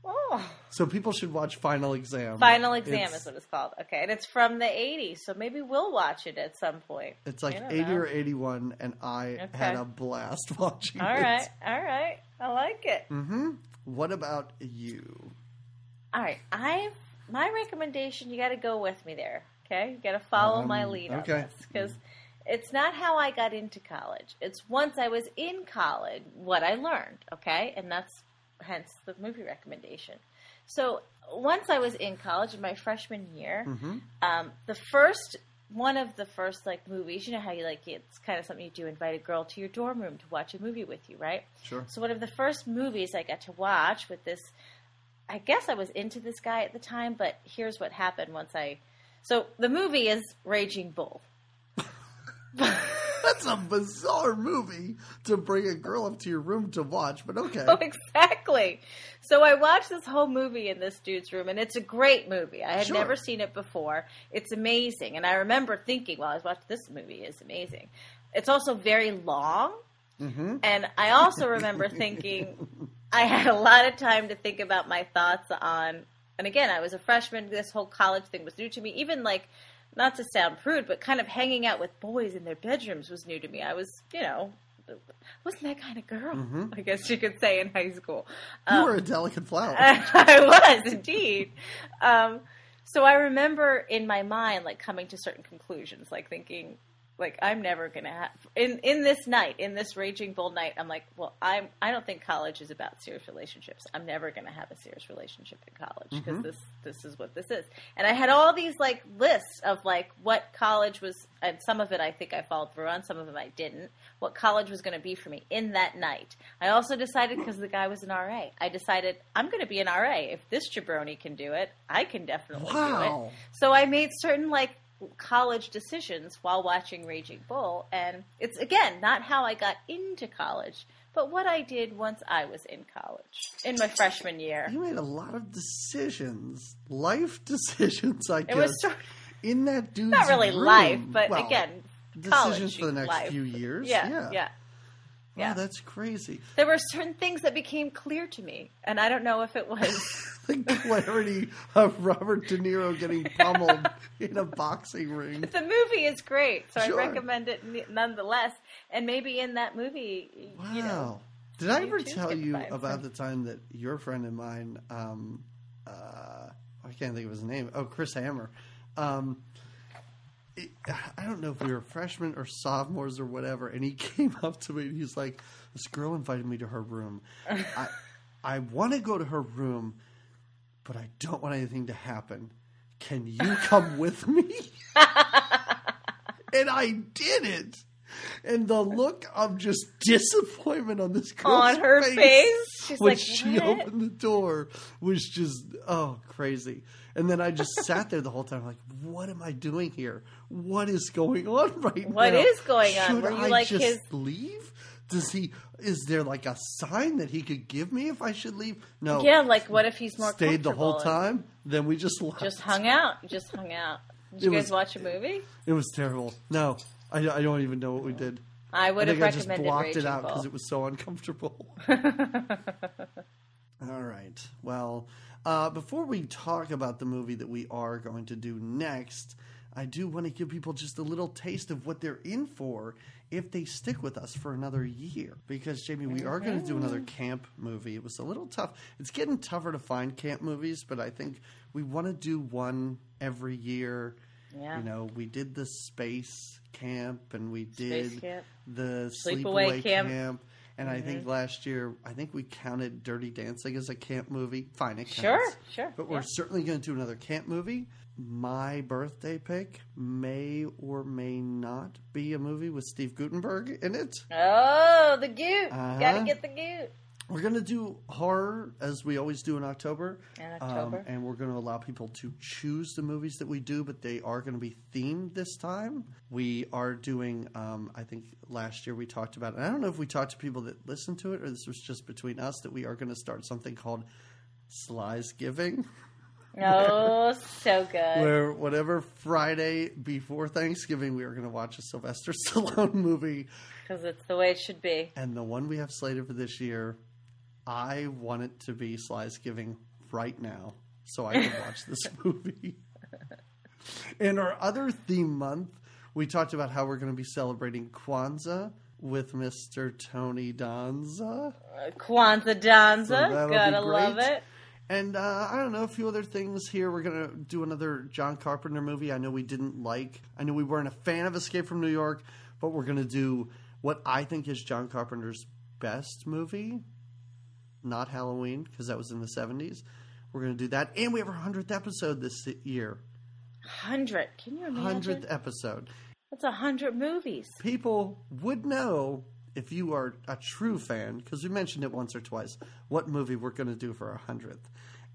Oh. So people should watch Final Exam. Final Exam it's, is what it's called. Okay, and it's from the eighties, so maybe we'll watch it at some point. It's like eighty know. Or eighty-one, and I okay. had a blast watching all it. All right, all right. I like it. Mm-hmm. What about you? All right, I my recommendation, you got to go with me there, okay? You got to follow um, my lead okay. on this because it's not how I got into college. It's once I was in college what I learned, okay? And that's hence the movie recommendation. So once I was in college in my freshman year, mm-hmm. um, the first one of the first like movies, you know how you like it's kind of something you do, invite a girl to your dorm room to watch a movie with you, right? Sure. So one of the first movies I got to watch with this. I guess I was into this guy at the time, but here's what happened once I... So, the movie is Raging Bull. That's a bizarre movie to bring a girl up to your room to watch, but okay. Oh, exactly. So, I watched this whole movie in this dude's room, and it's a great movie. I had sure. never seen it before. It's amazing. And I remember thinking, well, I was watching this movie. It's amazing. It's also very long. Mm-hmm. And I also remember thinking... I had a lot of time to think about my thoughts on, and again, I was a freshman. This whole college thing was new to me. Even like, not to sound prude, but kind of hanging out with boys in their bedrooms was new to me. I was, you know, wasn't that kind of girl, mm-hmm. I guess you could say in high school. Um, you were a delicate flower. I was indeed. um, so I remember in my mind, like coming to certain conclusions, like thinking, Like, I'm never going to have in, in this night, in this Raging Bull night, I'm like, well, I'm, I don't think college is about serious relationships. I'm never going to have a serious relationship in college because mm-hmm. this, this is what this is. And I had all these like lists of like what college was, and some of it, I think I followed through on, some of them I didn't, what college was going to be for me in that night. I also decided, because the guy was an R A, I decided I'm going to be an R A. If this jabroni can do it, I can definitely wow. do it. So I made certain like college decisions while watching Raging Bull, and it's again not how I got into college, but what I did once I was in college in my freshman year. You made a lot of decisions, life decisions, I guess. It was sort of, in that dude's not really room. Life, but well, again, decisions for the next life. Few years. Yeah, yeah, yeah. Wow, yeah. That's crazy. There were certain things that became clear to me, and I don't know if it was the clarity of Robert De Niro getting pummeled in a boxing ring. The movie is great, so sure. I recommend it nonetheless. And maybe in that movie, wow. you know. Did I ever tell you about the time that your friend and mine, um, uh, I can't think of his name, oh, Chris Hammer. Um, it, I don't know if we were freshmen or sophomores or whatever, and he came up to me and he's like, this girl invited me to her room. I, I want to go to her room, but I don't want anything to happen. Can you come with me? And I did it. And the look of just disappointment on this girl's on her face, face? She's when like, she what? Opened the door was just, oh, crazy. And then I just sat there the whole time like, what am I doing here? What is going on right what now? What is going on? Should Were you I like just his... leave? Does he? Is there like a sign that he could give me if I should leave? No. Yeah, like what if he's more stayed the whole time? Then we just left. Just hung out. Just hung out. Did it you guys was, watch a movie? It was terrible. No, I, I don't even know what we did. I would I have recommended. I just blocked Raging it out because it was so uncomfortable. All right. Well, uh, before we talk about the movie that we are going to do next, I do want to give people just a little taste of what they're in for if they stick with us for another year. Because, Jamie, we are going to do another camp movie. It was a little tough. It's getting tougher to find camp movies, but I think we want to do one every year. Yeah. You know, we did the space camp, and we did the sleepaway camp. camp. And mm-hmm. I think last year, I think we counted Dirty Dancing as a camp movie. Fine, it counts. Sure, sure. But we're yeah. certainly going to do another camp movie. My birthday pick may or may not be a movie with Steve Guttenberg in it. Oh, the Goot. Uh-huh. Got to get the Goot. We're going to do horror, as we always do in October. In October. Um, and we're going to allow people to choose the movies that we do, but they are going to be themed this time. We are doing, um, I think last year we talked about, and I don't know if we talked to people that listened to it, or this was just between us, that we are going to start something called Sly's Giving. Oh, so good. Where whatever Friday before Thanksgiving, we are going to watch a Sylvester Stallone movie. Because it's the way it should be. And the one we have slated for this year, I want it to be Sly's Giving right now so I can watch this movie. In our other theme month, we talked about how we're going to be celebrating Kwanzaa with Mister Tony Danza. Uh, Kwanzaa Danza. So gotta love it. And uh, I don't know, a few other things here. We're going to do another John Carpenter movie. I know we didn't like. I know we weren't a fan of Escape from New York, but we're going to do what I think is John Carpenter's best movie. Not Halloween, because that was in the seventies. We're going to do that. And we have our hundredth episode this year. one hundred. Can you imagine? hundredth episode. That's one hundred movies. People would know, if you are a true fan, because we mentioned it once or twice, what movie we're going to do for our hundredth.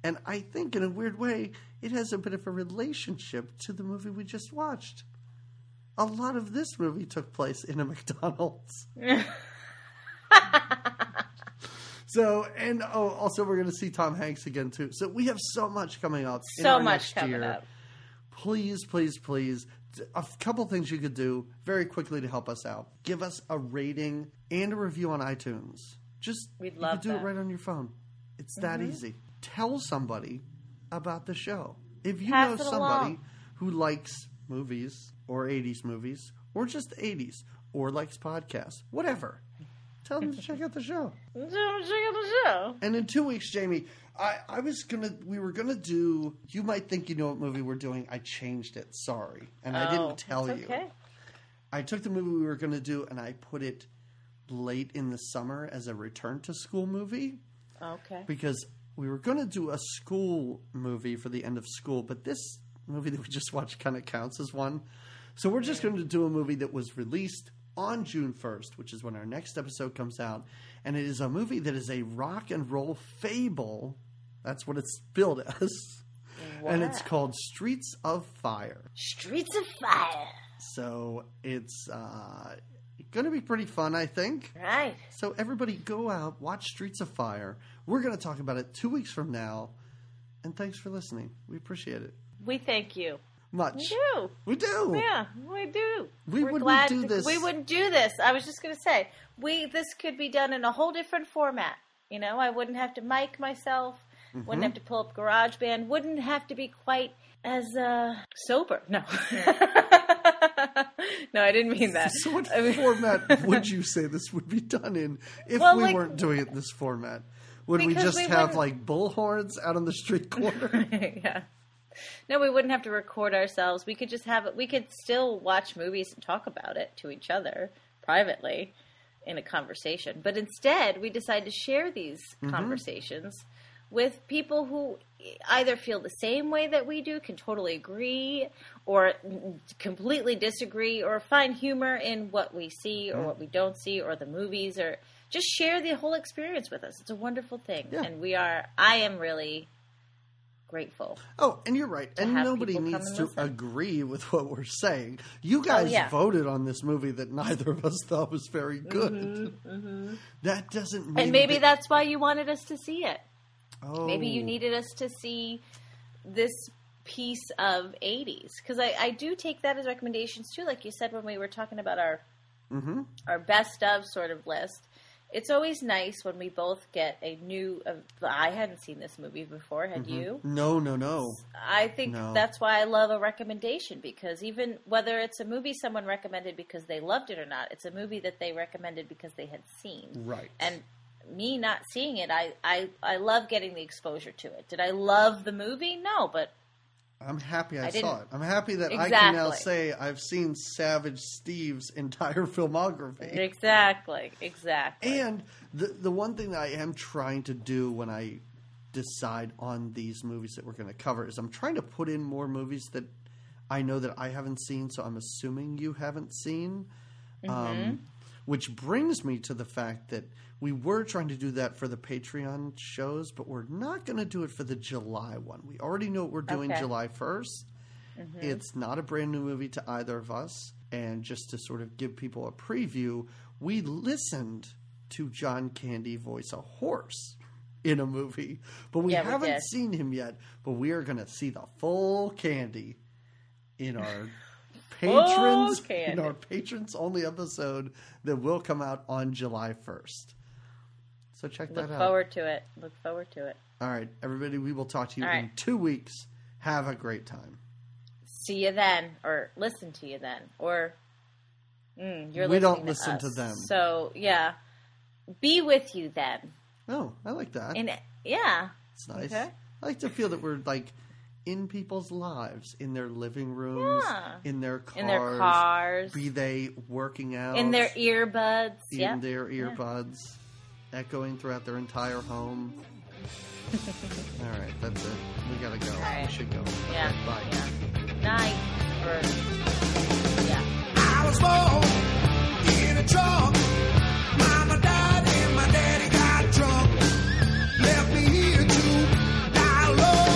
And I think in a weird way, it has a bit of a relationship to the movie we just watched. A lot of this movie took place in a McDonald's. So, and oh, also we're going to see Tom Hanks again, too. So we have so much coming up. So in our much next coming year. Up. Please, please, please. A couple things you could do very quickly to help us out. Give us a rating and a review on iTunes. Just We'd love you could do that. It right on your phone. It's that mm-hmm. easy. Tell somebody about the show. If you Pass know somebody along. Who likes movies or eighties movies or just eighties or likes podcasts, whatever, tell them to check out the show. Tell them to check out the show. And in two weeks, Jamie, I, I was gonna. We were gonna do. You might think you know what movie we're doing. I changed it. Sorry, and oh, I didn't tell you. Okay. I took the movie we were going to do and I put it late in the summer as a return to school movie. Okay. Because we were going to do a school movie for the end of school, but this movie that we just watched kind of counts as one. So we're just going to do a movie that was released on June first, which is when our next episode comes out. And it is a movie that is a rock and roll fable. That's what it's billed as. Wow. And it's called Streets of Fire. Streets of Fire. So it's uh, going to be pretty fun, I think. Right. So everybody go out, watch Streets of Fire. We're going to talk about it two weeks from now. And thanks for listening. We appreciate it. We thank you. Much. We do. We do. Yeah, we do. We We're wouldn't do to, this. We wouldn't do this. I was just going to say, we this could be done in a whole different format. You know, I wouldn't have to mic myself. Mm-hmm. Wouldn't have to pull up GarageBand. Wouldn't have to be quite as uh, sober. No. No, I didn't mean that. So what I mean... format would you say this would be done in if well, we like... weren't doing it in this format? Would because we just we have, wouldn't... like, bullhorns out on the street corner? Yeah. No, we wouldn't have to record ourselves. We could just have it. We could still watch movies and talk about it to each other privately in a conversation. But instead, we decide to share these mm-hmm. conversations with people who either feel the same way that we do, can totally agree, or completely disagree, or find humor in what we see or mm-hmm. what we don't see, or the movies, or just share the whole experience with us. It's a wonderful thing. Yeah. And we are, I am really grateful. Oh, and you're right. And nobody needs to agree with what we're saying. You guys oh, yeah. voted on this movie that neither of us thought was very good. Mm-hmm, mm-hmm. That doesn't mean... And maybe that... that's why you wanted us to see it. Oh. Maybe you needed us to see this piece of eighties. Because I, I do take that as recommendations too. Like you said when we were talking about our mm-hmm. our best of sort of list. It's always nice when we both get a new... Uh, I hadn't seen this movie before, had mm-hmm. you? No, no, no. I think no. that's why I love a recommendation, because even whether it's a movie someone recommended because they loved it or not, it's a movie that they recommended because they had seen. Right. And me not seeing it, I, I, I love getting the exposure to it. Did I love the movie? No, but... I'm happy I, I saw it. I'm happy that exactly. I can now say I've seen Savage Steve's entire filmography. Exactly, exactly. And the the one thing that I am trying to do when I decide on these movies that we're going to cover is I'm trying to put in more movies that I know that I haven't seen, so I'm assuming you haven't seen. Mm-hmm. Um, which brings me to the fact that we were trying to do that for the Patreon shows, but we're not going to do it for the July one. We already know what we're doing okay. July first. Mm-hmm. It's not a brand new movie to either of us. And just to sort of give people a preview, we listened to John Candy voice a horse in a movie, but we yeah, haven't we seen him yet. But we are going to see the full Candy in our... Patrons okay. in our patrons only episode that will come out on July first. So check Look that out. Look forward to it. Look forward to it. All right, everybody, we will talk to you right. in two weeks. Have a great time. See you then, or listen to you then, or mm, you're we listening don't listen to, us, to them. So yeah, be with you then. Oh, I like that. And yeah, it's nice. Okay. I like to feel that we're like. In people's lives, in their living rooms, yeah. in their cars, in their cars, be they working out, in their earbuds, in yep. their earbuds, yeah. echoing throughout their entire home. All right, that's it. We gotta go. Right. We should go. Yeah. Okay, bye. Yeah. Night. Or, yeah. I was born in a trunk. Mama died and my daddy got drunk. Left me here to die alone.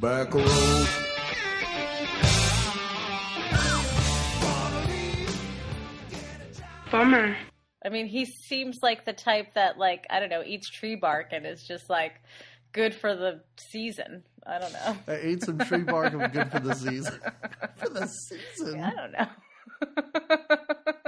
Back road. Bummer. I mean, he seems like the type that, like, I don't know, eats tree bark and is just like good for the season. I don't know. I ate some tree bark and good for the season. For the season. Yeah, I don't know.